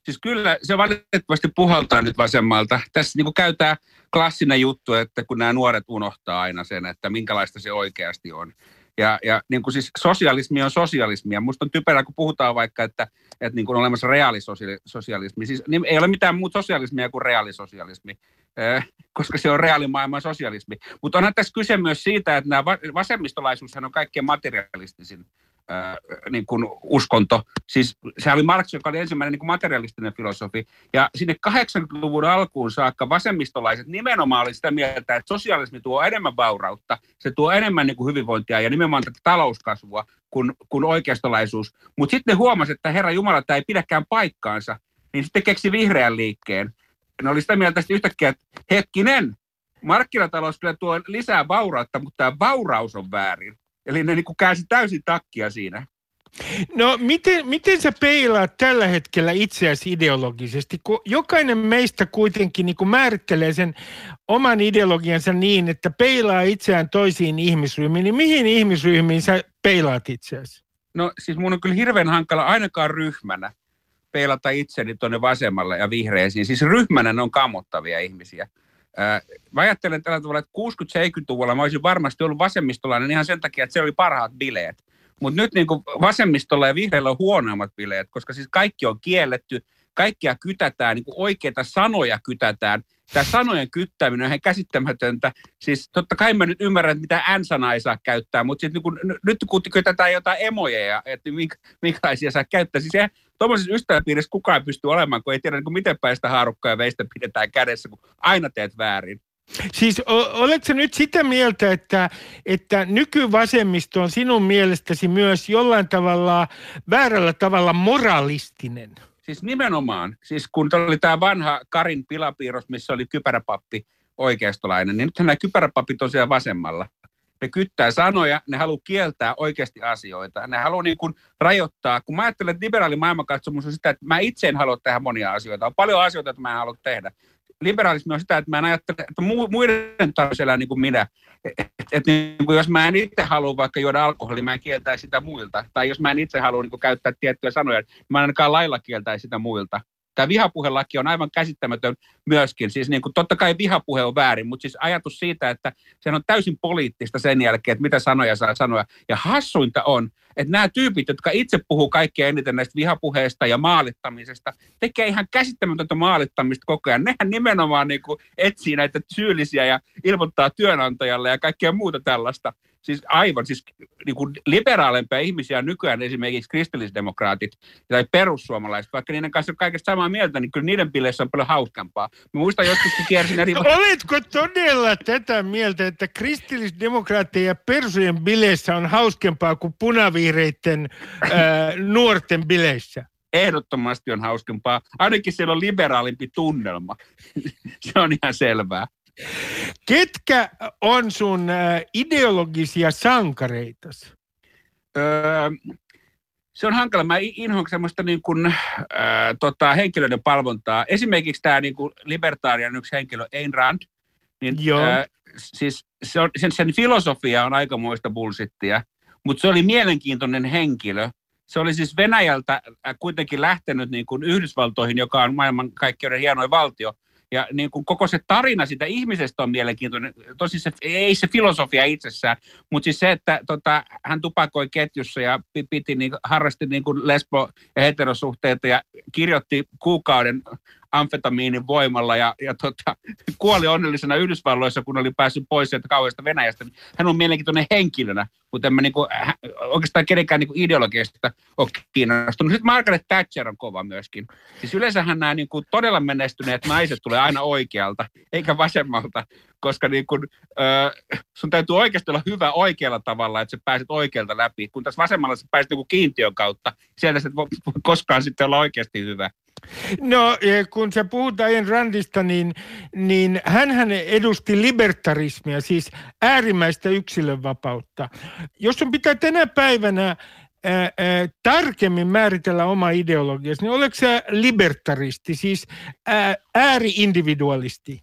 Siis kyllä se valitettavasti puhaltaa nyt vasemmalta. Tässä niin kuin käytää klassinen juttu, että kun nämä nuoret unohtaa aina sen, että minkälaista se oikeasti on. Ja, ja niin kuin siis sosialismi on sosialismia. Musta on typerää, kun puhutaan vaikka, että, että niin kuin on olemassa reaalisosialismi. Siis niin ei ole mitään muuta sosialismia kuin reaalisosialismi, eh, koska se on reaalimaailman sosialismi. Mutta onhan tässä kyse myös siitä, että nämä vasemmistolaisuushan on kaikkein materialistisin eh, niin kuin uskonto. Siis se oli Marx, joka oli ensimmäinen niin kuin materialistinen filosofi. Ja sinne kahdeksankymmentäluvun alkuun saakka vasemmistolaiset nimenomaan oli sitä mieltä, että sosialismi tuo enemmän vaurautta, se tuo enemmän niin kuin hyvinvointia ja nimenomaan tätä talouskasvua kuin, kuin oikeistolaisuus. Mutta sitten ne huomasi, että herra jumala, tämä ei pidäkään paikkaansa, niin sitten keksi vihreän liikkeen. Ne oli sitä mieltä sitten yhtäkkiä, että hetkinen, markkinatalous kyllä tuo lisää vaurautta, mutta tämä vauraus on väärin. Eli ne niin kuin käänsi täysin takkia siinä. No miten, miten sä peilaat tällä hetkellä itseäsi ideologisesti, kun jokainen meistä kuitenkin niin kun määrittelee sen oman ideologiansa niin, että peilaa itseään toisiin ihmisryhmiin, niin mihin ihmisryhmiin sä peilaat itseäsi? No siis mun on kyllä hirveän hankala ainakaan ryhmänä peilata itseni tuonne vasemmalle ja vihreisiin. Siis ryhmänä ne on kammottavia ihmisiä. Mä ajattelen tällä tavalla, että kuusikymmentä-seitsemänkymmentäluvulla mä olisin varmasti ollut vasemmistolainen ihan sen takia, että se oli parhaat bileet. Mutta nyt niin kuin vasemmistolla ja vihreillä on huonoimmat bileet, koska siis kaikki on kielletty, kaikkia kytätään, niin kuin oikeita sanoja kytätään. Tämä sanojen kyttäminen on ihan käsittämätöntä. Siis totta kai mä nyt ymmärrän, että mitä N-sanaa ei saa käyttää, mutta sit, niin kun, nyt kun kytätään jotain emoja, että minkälaisia saa käyttää. Siis eihän tuollaisessa ystäväpiirissä kukaan ei pysty olemaan, kun ei tiedä, niin kuin miten päin sitä haarukkaa ja veistä pidetään kädessä, kun aina teet väärin. Siis oletko nyt sitä mieltä, että, että nykyvasemmisto on sinun mielestäsi myös jollain tavalla väärällä tavalla moralistinen? Siis nimenomaan, siis kun oli tämä vanha Karin pilapiirros, missä oli kypäräpappi oikeistolainen, niin nythän nämä kypäräpappit on siellä vasemmalla. Ne kyttää sanoja, ne haluaa kieltää oikeasti asioita, ne haluaa niin kuin rajoittaa. Kun mä ajattelen, että liberaali maailmankatsomus on sitä, että mä itse en halua tehdä monia asioita, on paljon asioita, että mä en halua tehdä. Liberaalismi on sitä, että mä en ajattele, että muiden tarvitsisi elää niin kuin minä. Et, et niin kuin jos mä en itse halua vaikka juoda alkoholia, mä en kieltäisi sitä muilta. Tai jos mä en itse halua niin kuin käyttää tiettyjä sanoja, niin mä en ainakaan lailla kieltäisi sitä muilta. Tämä vihapuhelaki on aivan käsittämätön myöskin. Siis niin kuin, totta kai vihapuhe on väärin, mutta siis ajatus siitä, että se on täysin poliittista sen jälkeen, että mitä sanoja saa sanoa. Ja hassuinta on, että nämä tyypit, jotka itse puhuu kaikkea eniten näistä vihapuheista ja maalittamisesta, tekee ihan käsittämätöntä maalittamista koko ajan. Nehän nimenomaan niin kuin etsii näitä syyllisiä ja ilmoittaa työnantajalle ja kaikkea muuta tällaista. Siis aivan, siis niin kuin liberaalempia ihmisiä nykyään esimerkiksi kristillisdemokraatit tai perussuomalaiset, vaikka niiden kanssa on kaikesta samaa mieltä, niin kyllä niiden bileissä on paljon hauskampaa. Mä muistan joskus, kun kiersin eri... Oletko todella tätä mieltä, että kristillisdemokraattien ja persujen bileissä on hauskempaa kuin punavihreiden ää, nuorten bileissä? Ehdottomasti on hauskempaa. Ainakin siellä on liberaalimpi tunnelma. Se on ihan selvää. Ketkä on sun ideologisia sankareitas? Öö, se on hankala. Mä inhoan semmoista niin kuin, äh, tota, henkilöiden palvontaa. Esimerkiksi tämä niin kuin libertaarian yksi henkilö, Ayn Rand. Niin, Joo. Äh, siis se on, sen, sen filosofia on aikamoista bullshittia, mutta se oli mielenkiintoinen henkilö. Se oli siis Venäjältä kuitenkin lähtenyt niin kuin Yhdysvaltoihin, joka on maailmankaikkeuden hienoin valtio. Ja niin kuin koko se tarina sitä ihmisestä on mielenkiintoinen. Tosin se, ei se filosofia itsessään, mutta siis se, että tota, hän tupakoi ketjussa ja piti, niin, harrasti niin kuin lesbo- ja heterosuhteita ja kirjoitti kuukauden amfetamiinin voimalla ja, ja tota, kuoli onnellisena Yhdysvalloissa, kun oli päässyt pois sieltä kauheasta Venäjästä. Hän on mielenkiintoinen henkilönä, mutta en mä niin kuin, oikeastaan kenenkään niin kuin ideologiasta ole kiinnostunut. Sitten Margaret Thatcher on kova myöskin. Siis yleensähän nämä niin kuin todella menestyneet naiset tulee aina oikealta, eikä vasemmalta, koska niin kuin, ö, sun täytyy oikeasti olla hyvä oikealla tavalla, että sä pääset oikealta läpi. Kun tässä vasemmalla sä pääset niin kuin kiintiön kautta, sieltä sä et voi koskaan sitten olla oikeasti hyvä. No, kun se puhutaan Ayn Randista, niin, niin hänhän edusti libertarismia, siis äärimmäistä yksilönvapautta. Jos sun pitää tänä päivänä ää, ää, tarkemmin määritellä oma ideologiasi, niin oletko sä libertaristi, siis ää, ääri-individualisti?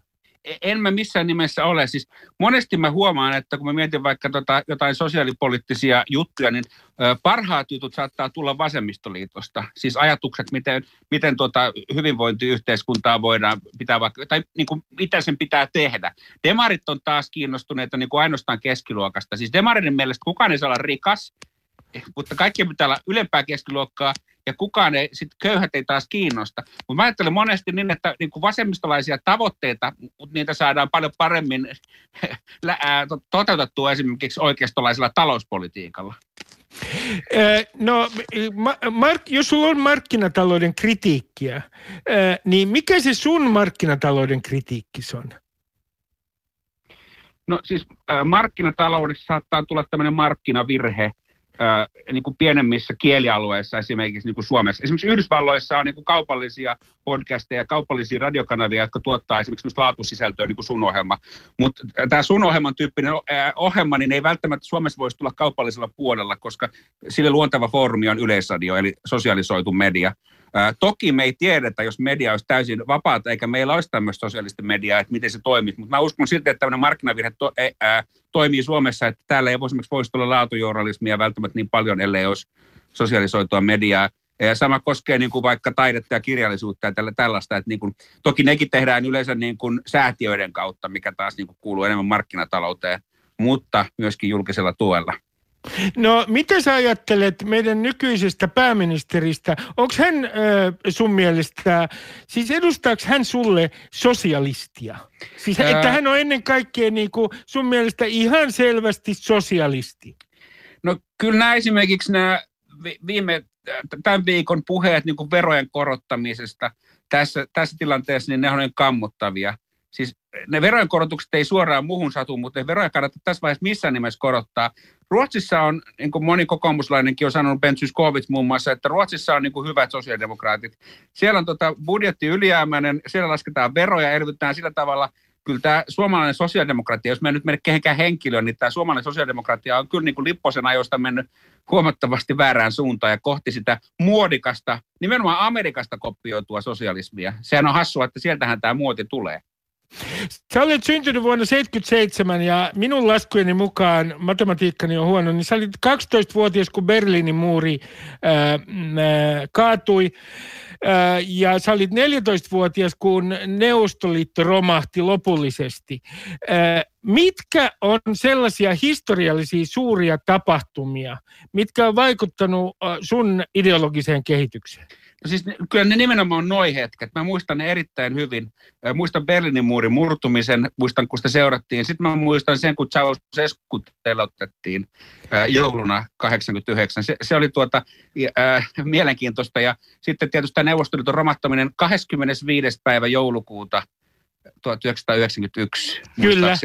En mä missään nimessä ole. Siis monesti mä huomaan, että kun mä mietin vaikka tota jotain sosiaalipoliittisia juttuja, niin parhaat jutut saattaa tulla vasemmistoliitosta. Siis ajatukset, miten, miten tuota hyvinvointiyhteiskuntaa voidaan pitää vaikka, tai niin kuin, mitä sen pitää tehdä. Demarit on taas kiinnostuneita niin kuin ainoastaan keskiluokasta. Siis demarin mielestä kukaan ei saa olla rikas, mutta kaikki pitää olla ylempää keskiluokkaa. Ja kukaan ei, sit köyhät ei taas kiinnosta. Mutta mä ajattelen monesti niin, että niin kuin vasemmistolaisia tavoitteita, mutta niitä saadaan paljon paremmin toteutettua esimerkiksi oikeistolaisella talouspolitiikalla. No, Mark, jos sulla on markkinatalouden kritiikkiä, niin mikä se sun markkinatalouden kritiikki on? No siis markkinataloudessa saattaa tulla tämmöinen markkinavirhe. Niin kuin pienemmissä kielialueissa esimerkiksi niin kuin Suomessa. Esimerkiksi Yhdysvalloissa on niin kuin kaupallisia podcasteja, kaupallisia radiokanavia, jotka tuottaa esimerkiksi laatusisältöä, niin kuin sun ohjelma. Mutta tämä sun ohjelman tyyppinen ohjelma, niin ei välttämättä Suomessa voisi tulla kaupallisella puolella, koska sille luonteva foorumi on Yleisradio, eli sosialisoitu media. Toki me ei tiedetä, jos media olisi täysin vapaata, eikä meillä olisi tämmöistä sosiaalista mediaa, että miten se toimii. Mutta mä uskon silti, että tämmöinen markkinavirhe to- ää, toimii Suomessa, että täällä ei voisi, voisi olla laatujournalismia välttämättä niin paljon, ellei olisi sosialisoitua mediaa. Ja sama koskee niin kuin vaikka taidetta ja kirjallisuutta ja tällaista. Että niin kuin, toki nekin tehdään yleensä niin kuin säätiöiden kautta, mikä taas niin kuin kuuluu enemmän markkinatalouteen, mutta myöskin julkisella tuella. No, mitä sä ajattelet meidän nykyisestä pääministeristä? Onko hän äh, sun mielestä, siis edustaako hän sulle sosialistia? Siis Ää... että hän on ennen kaikkea niin kuin sun mielestä ihan selvästi sosialisti. No kyllä nämä esimerkiksi nämä viime, tämän viikon puheet niin kuin verojen korottamisesta tässä, tässä tilanteessa, niin ne on kammottavia. Siis ne verojen korotukset ei suoraan muuhun satu, mutta ne veroja kannattaa tässä vaiheessa missään nimessä korottaa. Ruotsissa on, niin kuin moni kokoomuslainenkin on sanonut, Ben Zyskowitz muun muassa, että Ruotsissa on niin kuin hyvät sosiaalidemokraatit. Siellä on tota budjetti ylijäämäinen, siellä lasketaan veroja, elvytetään sillä tavalla. Kyllä tämä suomalainen sosiaalidemokratia, jos me nyt mene kehenkään henkilöön, niin tämä suomalainen sosiaalidemokratia on kyllä niin kuin Lipposen ajoista mennyt huomattavasti väärään suuntaan ja kohti sitä muodikasta, nimenomaan Amerikasta kopioitua sosialismia. Sehän on hassua, että sieltähän tämä muoti tulee. Sä olet syntynyt vuonna seitsemänkymmentäseitsemän ja minun laskujeni mukaan, matematiikkani on huono, niin sä olit kaksitoistavuotias, kun Berliinin muuri ää, ää, kaatui. Ää, ja sä olit neljätoistavuotias, kun Neuvostoliitto romahti lopullisesti. Ää, mitkä on sellaisia historiallisia suuria tapahtumia, mitkä on vaikuttanut sun ideologiseen kehitykseen? No siis kyllä ne nimenomaan on noi hetket. Mä muistan ne erittäin hyvin. Muistan Berliinin muurin murtumisen, muistan kun sitä seurattiin. Sitten mä muistan sen, kun Ceaușescu telotettiin jouluna kahdeksankymmentäyhdeksän. Se, se oli tuota äh, mielenkiintoista. Ja sitten tietysti tämä Neuvostoliiton romahtaminen kahdeskymmenesviides päivä joulukuuta tuhatyhdeksänsataayhdeksänkymmentäyksi. Kyllä.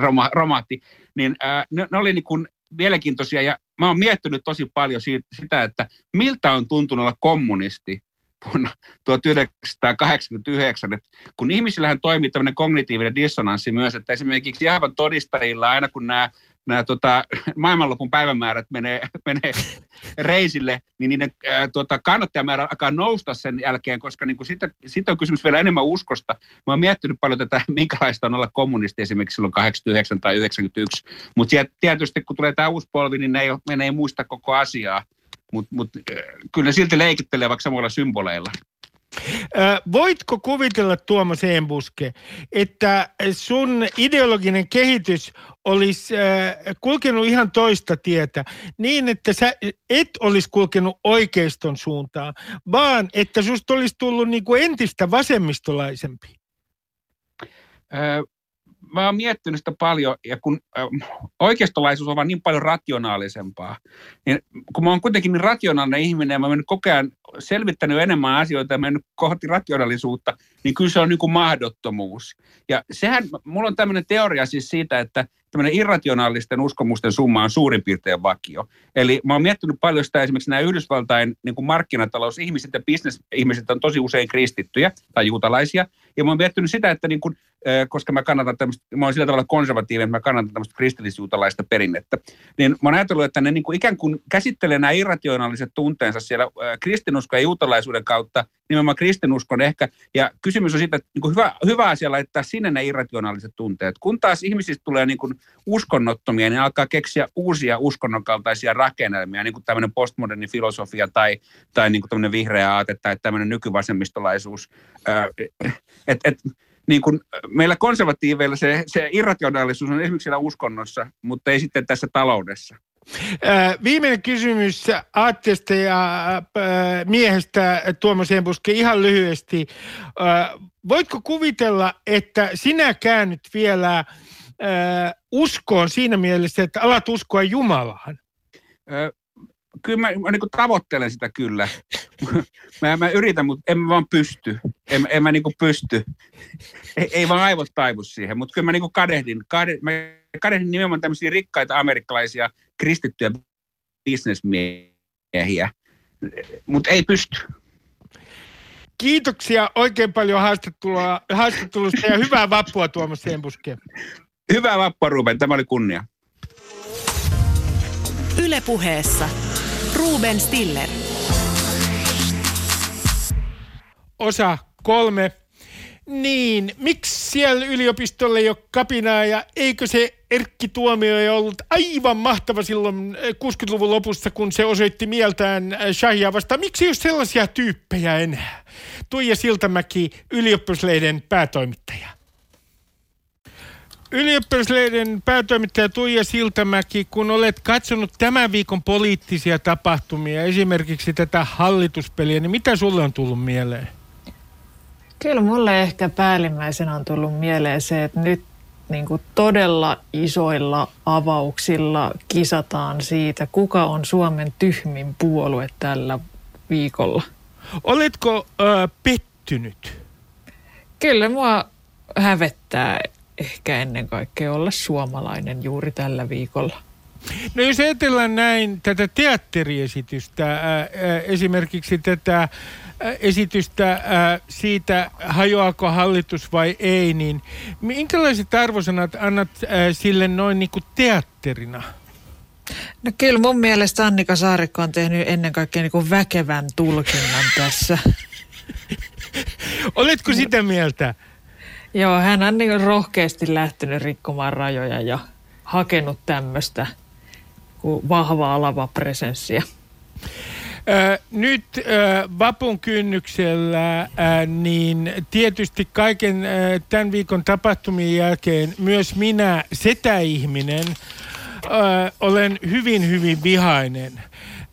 Roma, romahti. Niin, äh, ne, ne oli niin kuin mielenkiintoisia ja mä oon miettinyt tosi paljon siitä, sitä, että miltä on tuntunut olla kommunisti vuonna tuhatyhdeksänsataakahdeksankymmentäyhdeksän. Et kun ihmisillähän toimii tämmöinen kognitiivinen dissonanssi myös, että esimerkiksi aivan todistajilla aina kun nämä, nämä tota, maailmanlopun päivämäärät menee, menee reisille, niin niiden ää, tota, kannattajamäärä alkaa nousta sen jälkeen, koska niin sitten sit on kysymys vielä enemmän uskosta. Mä oon miettinyt paljon tätä, minkälaista on olla kommunisti esimerkiksi silloin kahdeksankymmentäyhdeksän tai yhdeksänkymmentäyksi, mutta tietysti kun tulee tämä uusi polvi, niin ne ei, ne ei muista koko asiaa, mutta mut, kyllä ne silti leikittelee vaikka samoilla symboleilla. Voitko kuvitella, Tuomas Enbuske, että sun ideologinen kehitys olisi kulkenut ihan toista tietä, niin että sä et olisi kulkenut oikeiston suuntaan, vaan että susta olisi tullut niin kuin entistä vasemmistolaisempi? Mä oon miettinyt sitä paljon, ja kun oikeistolaisuus on vaan niin paljon rationaalisempaa, niin kun mä oon kuitenkin niin rationaalinen ihminen, ja mä oon mennyt koko ajan selvittänyt enemmän asioita, ja mennyt kohti rationaalisuutta, niin kyllä se on niin kuin mahdottomuus. Ja sehän, mulla on tämmöinen teoria siis siitä, että tämmöinen irrationaalisten uskomusten summa on suurin piirtein vakio. Eli mä oon miettinyt paljon sitä, esimerkiksi nämä Yhdysvaltain niin kuin markkinatalousihmiset ja bisnesihmiset on tosi usein kristittyjä tai juutalaisia. Ja mä oon miettinyt sitä, että niin kuin, koska mä kannatan tämmöistä, mä oon sillä tavalla konservatiivinen, että mä kannatan tämmöistä kristillisjuutalaista perinnettä. Niin mä oon ajatellut, että ne niin kuin ikään kuin käsittelee nämä irrationaaliset tunteensa siellä kristinuskon ja juutalaisuuden kautta, nimenomaan kristinuskon ehkä. Ja kysymys on siitä, että niin kuin hyvä, hyvä asia laittaa sinne ne irrationaaliset tunteet. Kun taas ihmisistä tulee niin kuin uskonnottomia, niin alkaa keksiä uusia uskonnon kaltaisia rakennelmia, niin kuin tämmöinen postmoderni filosofia tai, tai niin kuin tämmöinen vihreä aate tai tämmöinen nykyvasemmistolaisuus. Äh, et, et, niin kuin meillä konservatiiveilla se, se irrationaalisuus on esimerkiksi siellä uskonnossa, mutta ei sitten tässä taloudessa. Viimeinen kysymys aatteesta ja miehestä, Tuomas Enbuske, ihan lyhyesti. Voitko kuvitella, että sinä käännyt vielä uskoon siinä mielessä, että alat uskoa Jumalaan? Kyllä mä, mä niin kuin tavoittelen sitä kyllä. Mä, mä yritän, mutta en mä vaan pysty. En, en mä niin kuin pysty. Ei, ei vaan aivot taivu siihen, mutta kyllä mä niin kuin kadehdin. Kade, mä kadehdin nimenomaan tämmöisiä rikkaita amerikkalaisia kristittyjä bisnesmiehiä, mutta ei pysty. Kiitoksia oikein paljon haastattelusta ja hyvää vappua, Tuomas Enbuske. Hyvää vappua, Ruben. Tämä oli kunnia. Yle Puheessa Ruben Stiller. Osa kolme. Niin, miksi siellä yliopistolla ei ole kapinaa ja eikö se Erkki Tuomioja ollut aivan mahtava silloin kuusikymmentäluvun lopussa, kun se osoitti mieltään shahia vastaan? Miksi ei ole sellaisia tyyppejä enää? Tuija Siltamäki, Ylioppilaslehden päätoimittaja. Ylioppilaslehden päätoimittaja Tuija Siltamäki, kun olet katsonut tämän viikon poliittisia tapahtumia, esimerkiksi tätä hallituspeliä, niin mitä sulle on tullut mieleen? Kyllä mulle ehkä päällimmäisenä on tullut mieleen se, että nyt niin kuin todella isoilla avauksilla kisataan siitä, kuka on Suomen tyhmin puolue tällä viikolla. Oletko äh, pettynyt? Kyllä mua hävettää ehkä ennen kaikkea olla suomalainen juuri tällä viikolla. No jos ajatellaan näin tätä teatteriesitystä, ää, ää, esimerkiksi tätä ää, esitystä ää, siitä hajoako hallitus vai ei, niin minkälaiset arvosanat annat ää, sille noin niin kuin teatterina? No kyllä mun mielestä Annika Saarikko on tehnyt ennen kaikkea niin kuin väkevän tulkinnan tässä. Oletko sitä mieltä? Joo, hän on niin rohkeasti lähtenyt rikkomaan rajoja ja hakenut tämmöistä vahvaa lavapresenssiä. Öö, nyt öö, vapun kynnyksellä öö, niin tietysti kaiken öö, tämän viikon tapahtumien jälkeen myös minä, setäihminen, öö, olen hyvin, hyvin vihainen.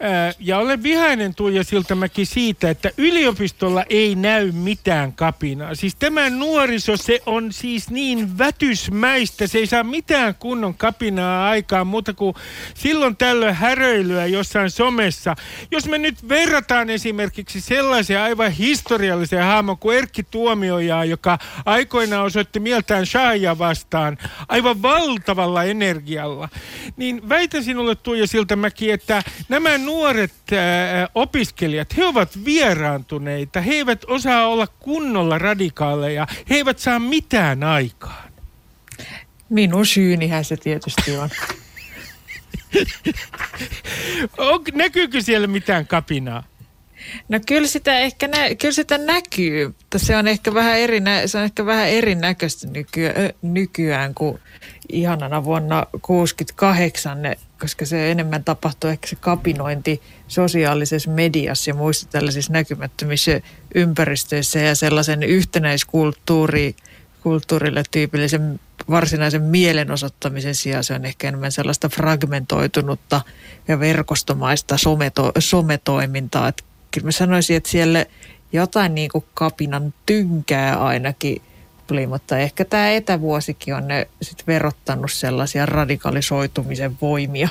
Öö, ja olen vihainen, Tuija Siltamäki, siitä, että yliopistolla ei näy mitään kapinaa. Siis tämä nuoriso, se on siis niin vätysmäistä. Se ei saa mitään kunnon kapinaa aikaan muuta kuin silloin tällöin häröilyä jossain somessa. Jos me nyt verrataan esimerkiksi sellaiseen aivan historialliseen hahmon kuin Erkki Tuomiojaa, joka aikoinaan osoitti mieltään shahia vastaan aivan valtavalla energialla, niin väitän sinulle, Tuija Siltamäki, että nämä nuoret äh, opiskelijat, he ovat vieraantuneita, he eivät osaa olla kunnolla radikaaleja, he eivät saa mitään aikaan. Minun syynihän se tietysti on. on. Näkyykö siellä mitään kapinaa? No kyllä sitä ehkä nä- kyllä sitä näkyy, se on ehkä vähän erinä- se on ehkä vähän erinäköistä nyky- nykyään kuin ihanana vuonna kuusikymmentäkahdeksan, koska se enemmän tapahtuu ehkä se kapinointi sosiaalisessa mediassa ja muissa tällaisissa näkymättömissä ympäristöissä ja sellaisen yhtenäiskulttuurille tyypillisen varsinaisen mielenosoittamisen sijaan se on ehkä enemmän sellaista fragmentoitunutta ja verkostomaista someto- sometoimintaa, että kyllä mä sanoisin, että siellä jotain niin kuin kapinan tynkää ainakin tuli, mutta ehkä tämä etävuosikin on ne sit verottanut sellaisia radikalisoitumisen voimia.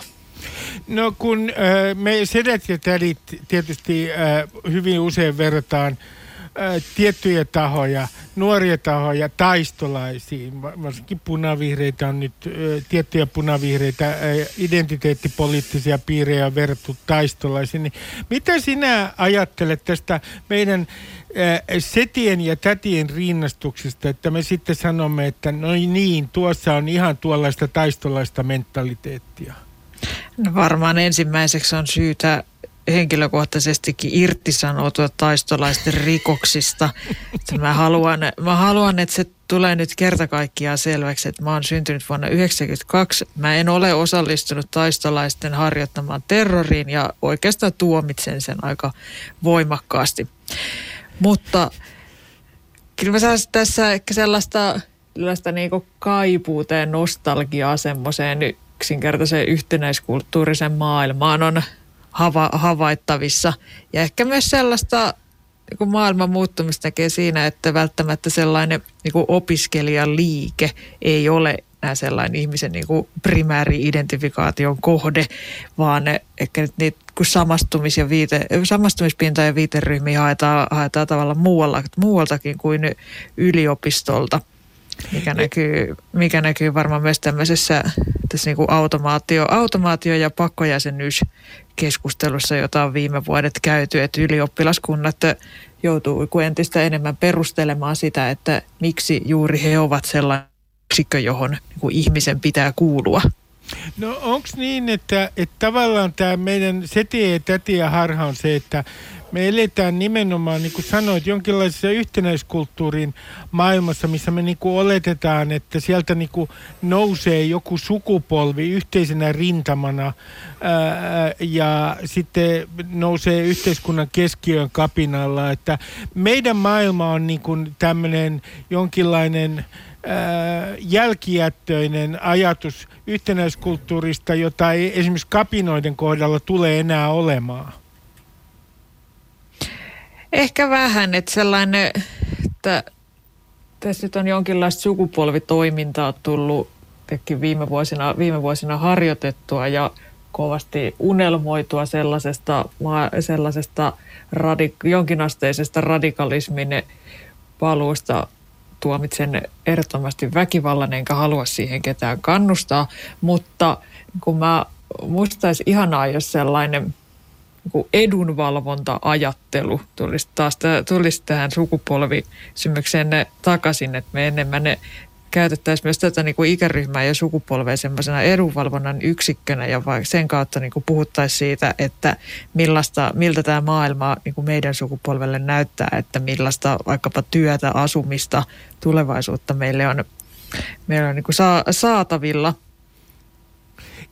No kun äh, me sedät ja tädit tietysti äh, hyvin usein verrataan äh, tiettyjä tahoja, nuoria tahoja taistolaisiin, varsinkin punavihreitä on nyt, äh, tiettyjä punavihreitä, äh, identiteettipoliittisia piirejä on verrattu taistolaisiin. Niin mitä sinä ajattelet tästä meidän setien ja tätien rinnastuksesta, että me sitten sanomme, että no niin, tuossa on ihan tuollaista taistolaista mentaliteettia? No varmaan ensimmäiseksi on syytä henkilökohtaisestikin irtisanoutua taistolaisten rikoksista. Mä haluan, mä haluan, että se tulee nyt kerta kaikkiaan selväksi, että mä oon syntynyt vuonna yhdeksänkymmentäkaksi. Mä en ole osallistunut taistolaisten harjoittamaan terroriin ja oikeastaan tuomitsen sen aika voimakkaasti. Mutta kyllä mä saan tässä ehkä sellaista, sellaista niin kuin kaipuuta ja nostalgiaa semmoiseen yksinkertaiseen yhtenäiskulttuurisen maailmaan on hava- havaittavissa. Ja ehkä myös sellaista niin kuin maailman muuttumista näkee siinä, että välttämättä sellainen niin kuin opiskelijaliike ei ole enää sellainen ihmisen niin kuin primääri-identifikaation kohde, vaan ehkä nyt niitä kun samastumis- ja viite, samastumispinta- ja viiteryhmiä haetaan, haetaan tavallaan muualla, muualtakin kuin yliopistolta, mikä näkyy, mikä näkyy varmaan myös tämmöisessä tässä niin kuin automaatio, automaatio- ja pakkojäsenyyskeskustelussa, jota on viime vuodet käyty, että ylioppilaskunnat joutuu entistä enemmän perustelemaan sitä, että miksi juuri he ovat sellainen yksikkö, johon niin kuin ihmisen pitää kuulua. No onko niin, että, että tavallaan tämä meidän setien ja tätien harha on se, että me eletään nimenomaan, niin kuin sanoit, jonkinlaisessa yhtenäiskulttuurin maailmassa, missä me niin kuin oletetaan, että sieltä niin kuin nousee joku sukupolvi yhteisenä rintamana ää, ja sitten nousee yhteiskunnan keskiöön kapinalla. Että meidän maailma on niin kuin tämmöinen jonkinlainen jälkijättöinen ajatus yhtenäiskulttuurista, jota ei esimerkiksi kapinoiden kohdalla tule enää olemaan? Ehkä vähän, että sellainen, että tässä nyt on jonkinlaista sukupolvitoimintaa tullut viime vuosina, viime vuosina harjoitettua ja kovasti unelmoitua sellaisesta, sellaisesta radik- jonkinasteisesta radikalismin paluusta. Tuomitsen ehdottomasti väkivallan, enkä halua siihen ketään kannustaa, mutta kun mä muistaisin ihanaa, jos sellainen edunvalvonta-ajattelu tulisi, taas, tulisi tähän sukupolvisymykseen takaisin, että me enemmän ne käytettäisiin myös tätä niin kuin ikäryhmää ja sukupolvea semmoisena edunvalvonnan yksikkönä ja sen kautta niin kuin puhuttaisiin siitä, että millaista, miltä tämä maailma niin kuin meidän sukupolvelle näyttää, että millaista vaikkapa työtä, asumista, tulevaisuutta meille on, meillä on niin kuin saa, saatavilla.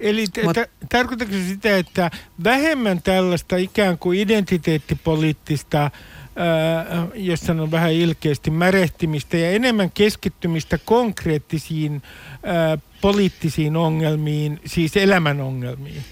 Eli t- tarkoitatko sitä, että vähemmän tällaista ikään kuin identiteettipoliittista, Äh, jos sanon vähän ilkeästi, märehtimistä ja enemmän keskittymistä konkreettisiin äh, poliittisiin ongelmiin, siis elämän ongelmiin?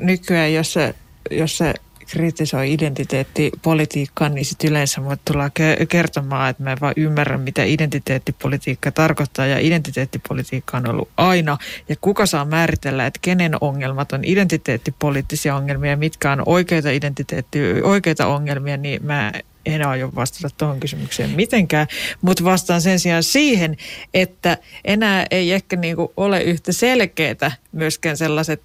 Nykyään, jos se, jos se kritisoi identiteettipolitiikkaa, niin sitten yleensä mut tullaan ke- kertomaan, että mä en vaan ymmärrä, mitä identiteettipolitiikka tarkoittaa, ja identiteettipolitiikka on ollut aina, ja kuka saa määritellä, että kenen ongelmat on identiteettipoliittisia ongelmia, mitkä on oikeita, identiteetti- oikeita ongelmia, niin mä en aio vastata tuohon kysymykseen mitenkään, mutta vastaan sen sijaan siihen, että enää ei ehkä niinku ole yhtä selkeätä myöskään sellaiset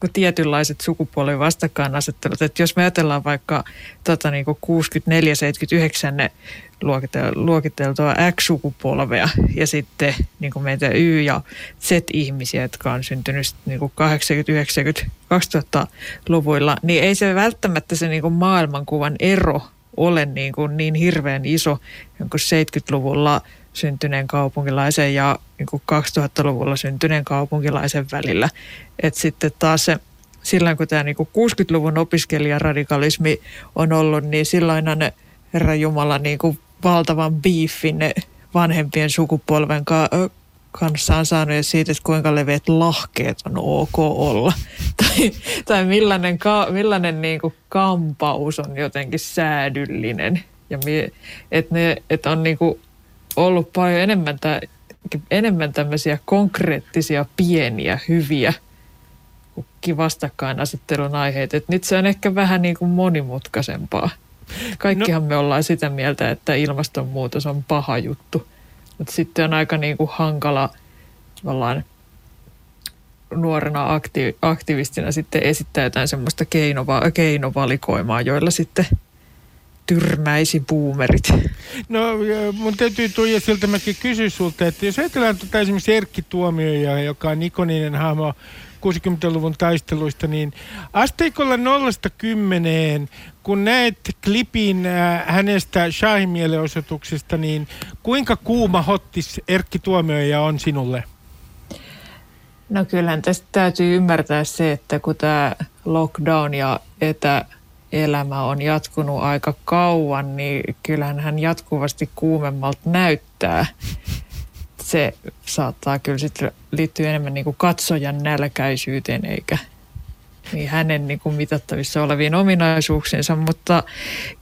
kun tietynlaiset sukupuolen vastakkainasettelut, että jos me ajatellaan vaikka tota, niin kuusikymmentäneljä seitsemänkymmentäyhdeksän luokitel, luokiteltua X-sukupolvea ja sitten niin meitä Y- ja Z-ihmisiä, jotka on syntynyt niin kahdeksankymmentä-yhdeksänkymmentä-kaksituhatta-luvuilla, niin ei se välttämättä se niin maailmankuvan ero ole niin, niin hirveän iso jonkun seitsemänkymmentäluvulla syntyneen kaupunkilaisen ja niin kuin kaksituhattaluvulla syntyneen kaupunkilaisen välillä. Että sitten taas se, silloin kun tämä niin kuin kuudenkymmenen luvun opiskelijaradikalismi on ollut, niin silloin on herra Jumala niin kuin valtavan biiffin vanhempien sukupolven ka- kanssa on saanut ja siitä, että kuinka leveät lahkeet on ok olla. tai, tai millainen, ka- millainen niin kuin kampaus on jotenkin säädyllinen. Ja mie- että ne et on niin kuin ollut paljon enemmän, tä, enemmän tämmöisiä konkreettisia, pieniä, hyviä vastakkainasettelun aiheita. Et nyt se on ehkä vähän niin kuin monimutkaisempaa. Kaikkihan no. me ollaan sitä mieltä, että ilmastonmuutos on paha juttu. Mutta sitten on aika niin kuin hankala tavallaan nuorena akti, aktivistina sitten esittää jotain semmoista keinova, keinovalikoimaa, joilla sitten tyrmäisi boomerit. No mun täytyy Tuija Siltamäki kysyä sulta, että jos ajatellaan tuota esimerkiksi Erkki Tuomioja, joka on ikoninen hahmo kuudenkymmenen luvun taisteluista, niin asteikolla nollasta kymmeneen, kun näet klipin äh, hänestä Shahin mielenosoituksesta, niin kuinka kuuma hottis Erkki Tuomioja on sinulle? No kyllähän tästä täytyy ymmärtää se, että kun tämä lockdown ja etä elämä on jatkunut aika kauan, niin kyllähän hän jatkuvasti kuumemmalta näyttää. Se saattaa kyllä sitten liittyä enemmän niin kuin katsojan nälkäisyyteen eikä niin hänen niin kuin mitattavissa oleviin ominaisuuksiinsa, mutta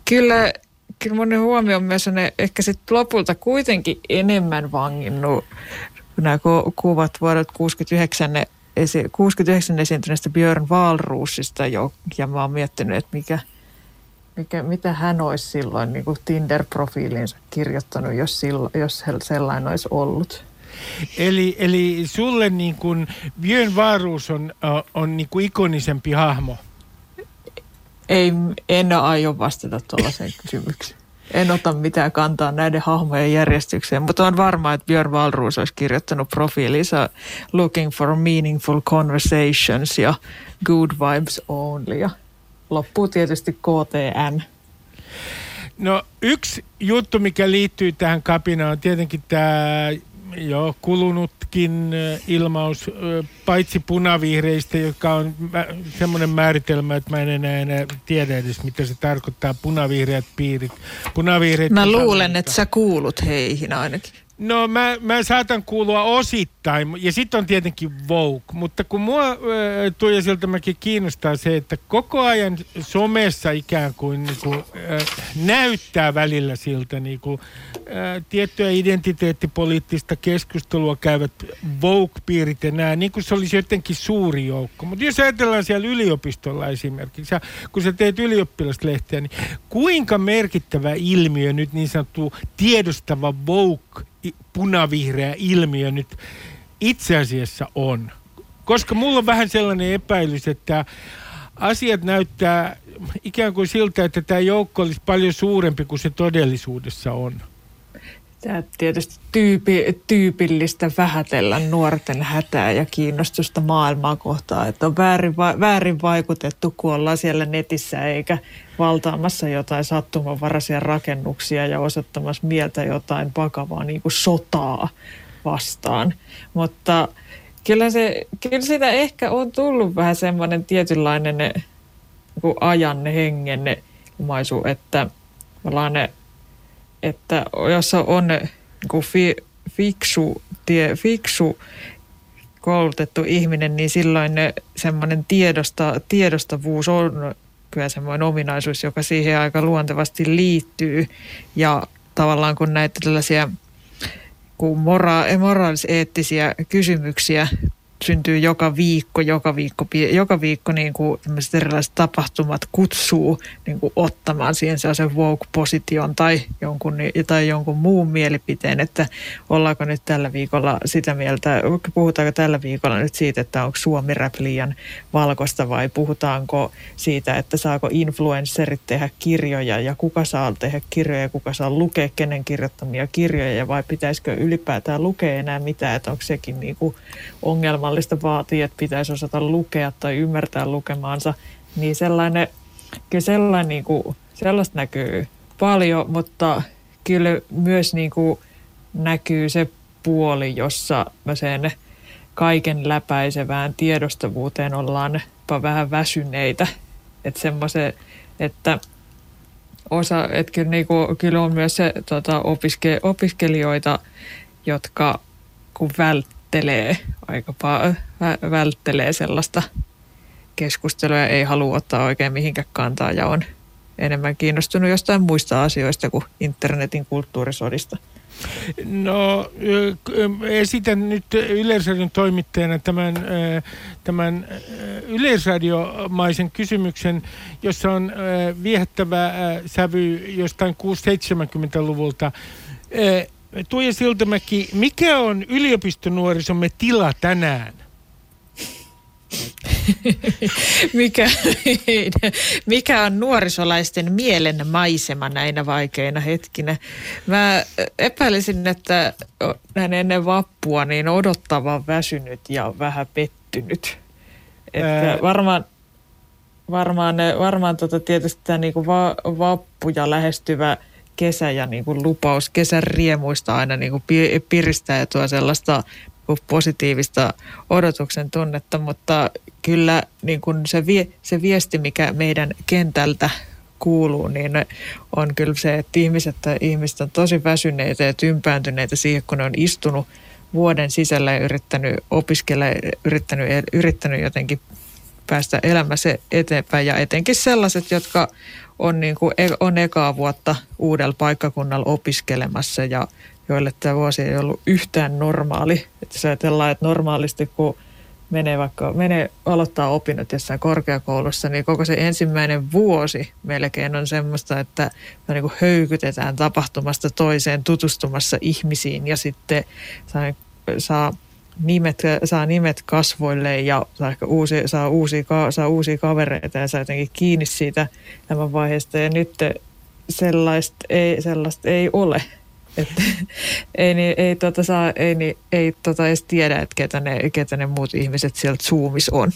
kyllä, kyllä mun huomio on myös ne ehkä sitten lopulta kuitenkin enemmän vanginnut nämä kuvat vuodelta kuusikymmentäyhdeksän ne Esi- kuusikymmentäyhdeksän esiintyneestä Björn Wahlroosista jo, ja mä oon miettinyt, että mikä, mikä, mitä hän olisi silloin niin kuin Tinder-profiiliinsa kirjoittanut, jos, sillä, jos sellainen olisi ollut. Eli, eli sulle niin kuin Björn Wahlroos on, on niin kuin ikonisempi hahmo? Ei, en aio vastata tuollaiseen kysymykseen. En ota mitään kantaa näiden hahmojen järjestykseen, mutta on varma, että Björn Wahlroos olisi kirjoittanut profiilinsa Looking for meaningful conversations ja Good vibes only ja loppuu tietysti K T N. No yksi juttu, mikä liittyy tähän kapinaan, on tietenkin tämä jo kulunutkin ilmaus, paitsi punavihreistä, joka on semmoinen määritelmä, että mä en enää, enää tiedä edes, mitä se tarkoittaa, punavihreät piirit. Punavihreät mä luulen, että sä kuulut heihin ainakin. No mä, mä saatan kuulua osittain, ja sitten on tietenkin woke, mutta kun mua äh, Tuija Siltamäki kiinnostaa se, että koko ajan somessa ikään kuin, niin kuin äh, näyttää välillä siltä niin kuin, äh, tiettyä identiteettipoliittista keskustelua käyvät woke-piirit ja nämä, niin kuin se olisi jotenkin suuri joukko. Mutta jos ajatellaan siellä yliopistolla esimerkiksi, sä, kun sä teet ylioppilaslehteä, niin kuinka merkittävä ilmiö nyt niin sanottu tiedostava woke punavihreä ilmiö nyt itse asiassa on. Koska mulla on vähän sellainen epäilys, että asiat näyttää ikään kuin siltä, että tämä joukko olisi paljon suurempi kuin se todellisuudessa on. Tämä tietysti tyypi, tyypillistä vähätellä nuorten hätää ja kiinnostusta maailmaa kohtaan, että on väärin, väärin vaikutettu, kun ollaan siellä netissä eikä valtaamassa jotain sattumanvaraisia rakennuksia ja osoittamassa mieltä jotain vakavaa niin kuin sotaa vastaan. Mutta kyllä, se, kyllä siitä ehkä on tullut vähän semmoinen tietynlainen niin ajan hengen omaisu, että ollaan ne että jos on fi, fiksu, tie, fiksu koulutettu ihminen, niin silloin semmoinen tiedosta, tiedostavuus on kyllä semmoinen ominaisuus, joka siihen aika luontevasti liittyy. Ja tavallaan kun näitä tällaisia kun mora- moraalis-eettisiä kysymyksiä syntyy joka viikko, joka viikko, joka viikko niin kuin erilaiset tapahtumat kutsuu niin kuin ottamaan siihen sellaisen woke-position tai jonkun, tai jonkun muun mielipiteen, että ollaanko nyt tällä viikolla sitä mieltä, puhutaanko tällä viikolla nyt siitä, että onko Suomi-rap liian valkoista vai puhutaanko siitä, että saako influencerit tehdä kirjoja ja kuka saa tehdä kirjoja ja kuka saa lukea kenen kirjoittamia kirjoja vai pitäisikö ylipäätään lukea enää mitään, että onko sekin niin kuin ongelma vaatii, että pitäisi osata lukea tai ymmärtää lukemaansa, niin sellainen, kyllä sellainen, niin kuin, sellaista näkyy paljon, mutta kyllä myös niin kuin, näkyy se puoli, jossa sen kaiken läpäisevään tiedostavuuteen ollaanpa vähän väsyneitä, että semmoisen, että osa, että kyllä, niin kuin, kyllä on myös se, tota, opiske, opiskelijoita, jotka kun välttävät aika paljon välttelee sellaista keskustelua ja ei halua ottaa oikein mihinkään kantaa ja on enemmän kiinnostunut jostain muista asioista kuin internetin kulttuurisodista. No esitän nyt Yleisradion toimittajana tämän, tämän yleisradiomaisen kysymyksen, jossa on viehättävä sävy jostain kuusikymmentä-seitsemänkymmentäluvulta. Tuija Siltamäki, mikä on yliopistonuorisomme tila tänään? mikä, mikä on nuorisolaisten mielen maisema näinä vaikeina hetkinä? Mä epäilisin, että näin ennen vappua niin odottavan väsynyt ja vähän pettynyt. Että Ää... varmaan... Varmaan, varmaan tota tietysti tämä niinku va, vappu ja lähestyvä kesä ja niin kuin lupaus kesän riemuista aina niin kuin piristää ja tuo sellaista positiivista odotuksen tunnetta, mutta kyllä niin kuin se, vie, se viesti, mikä meidän kentältä kuuluu, niin on kyllä se, että ihmiset, ihmiset on tosi väsyneitä ja tympääntyneitä siihen, kun ne on istunut vuoden sisällä ja yrittänyt opiskella ja yrittänyt, yrittänyt jotenkin päästä elämässä eteenpäin ja etenkin sellaiset, jotka on, niin kuin, on ekaa vuotta uudella paikkakunnalla opiskelemassa ja joille tämä vuosi ei ollut yhtään normaali. Että jos ajatellaan, että normaalisti kun menee vaikka, menee, aloittaa opinnot jossain korkeakoulussa, niin koko se ensimmäinen vuosi melkein on semmoista, että me niin kuin höykytetään tapahtumasta toiseen tutustumassa ihmisiin ja sitten saa nimet, saa nimet kasvoille ja saa, uusi, saa, uusia, saa uusia kavereita ja saa jotenkin kiinni siitä tämän vaiheesta. Ja nyt sellaista ei, sellaista ei ole. Et, ei ei, ei, tota, saa, ei, ei tota, edes tiedä, että ketä ne, ketä ne muut ihmiset sieltä Zoomissa on.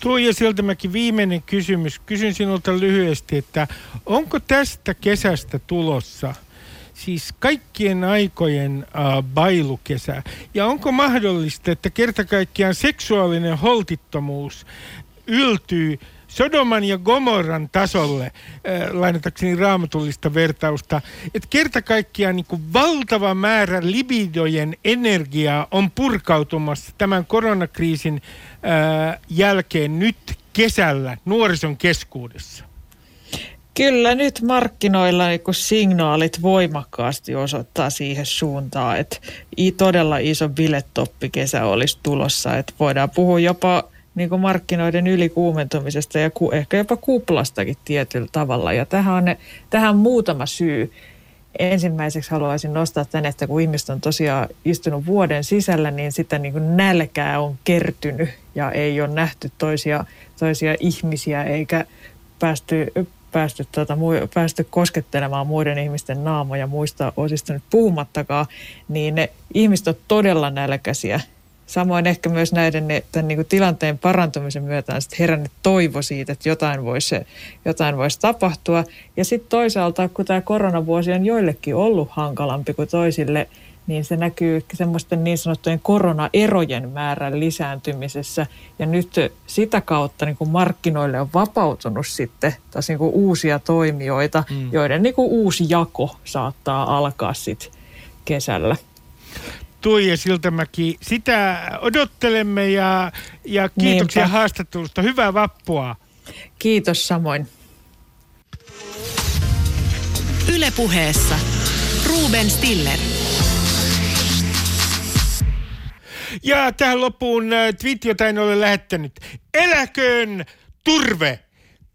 Tuija Siltamäki, viimeinen kysymys. Kysyn sinulta lyhyesti, että onko tästä kesästä tulossa siis kaikkien aikojen äh, bailukesä? Ja onko mahdollista, että kerta kaikkiaan seksuaalinen holtittomuus yltyy Sodoman ja Gomorran tasolle, äh, lainatakseni raamatullista vertausta, että kerta kaikkiaan niin kuin valtava määrä libidojen energiaa on purkautumassa tämän koronakriisin äh, jälkeen nyt kesällä nuorison keskuudessa? Kyllä nyt markkinoilla niin kun signaalit voimakkaasti osoittaa siihen suuntaan, että todella iso biletoppikesä olisi tulossa, että voidaan puhua jopa niin kuin markkinoiden ylikuumentumisesta ja ku, ehkä jopa kuplastakin tietyllä tavalla. Ja tähän on, ne, tähän on muutama syy. Ensimmäiseksi haluaisin nostaa tämän, että kun ihmiset on tosiaan istunut vuoden sisällä, niin sitä niin kuin nälkää on kertynyt ja ei ole nähty toisia, toisia ihmisiä eikä päästy, päästy, tuota, päästy koskettelemaan muiden ihmisten naamoja muista osista nyt puhumattakaan, niin ne ihmiset on todella nälkäisiä. Samoin ehkä myös näiden tämän niin kuin tilanteen parantumisen myötä on sitten herännyt toivo siitä, että jotain voisi, jotain voisi tapahtua. Ja sitten toisaalta, kun tämä koronavuosi on joillekin ollut hankalampi kuin toisille, niin se näkyy semmoisten niin sanottujen koronaerojen määrän lisääntymisessä. Ja nyt sitä kautta niin kuin markkinoille on vapautunut sitten taas niin kuin uusia toimijoita, mm. joiden niin kuin uusi jako saattaa alkaa sitten kesällä. Tuija Siltamäki, sitä odottelemme ja, ja kiitoksia Niinpä. haastattelusta. Hyvää vappua. Kiitos samoin. Yle Puheessa Ruben Stiller. Ja tähän loppuun tweet, jota en ole lähettänyt. Eläköön turve!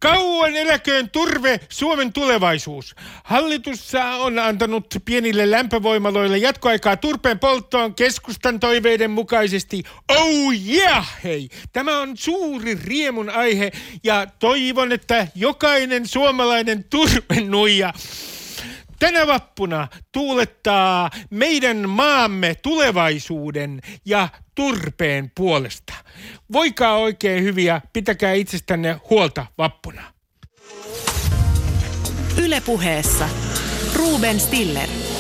Kauan eläköön turve, Suomen tulevaisuus. Hallitus on antanut pienille lämpövoimaloille jatkoaikaa turpeen polttoon keskustan toiveiden mukaisesti. Oh yeah, hei! Tämä on suuri riemun aihe ja toivon, että jokainen suomalainen turvenuija tänä vappuna tuulettaa meidän maamme tulevaisuuden ja turpeen puolesta. Voikaa oikein hyviä, pitäkää itsestänne huolta vappuna. Yle Puheessa Ruben Stiller.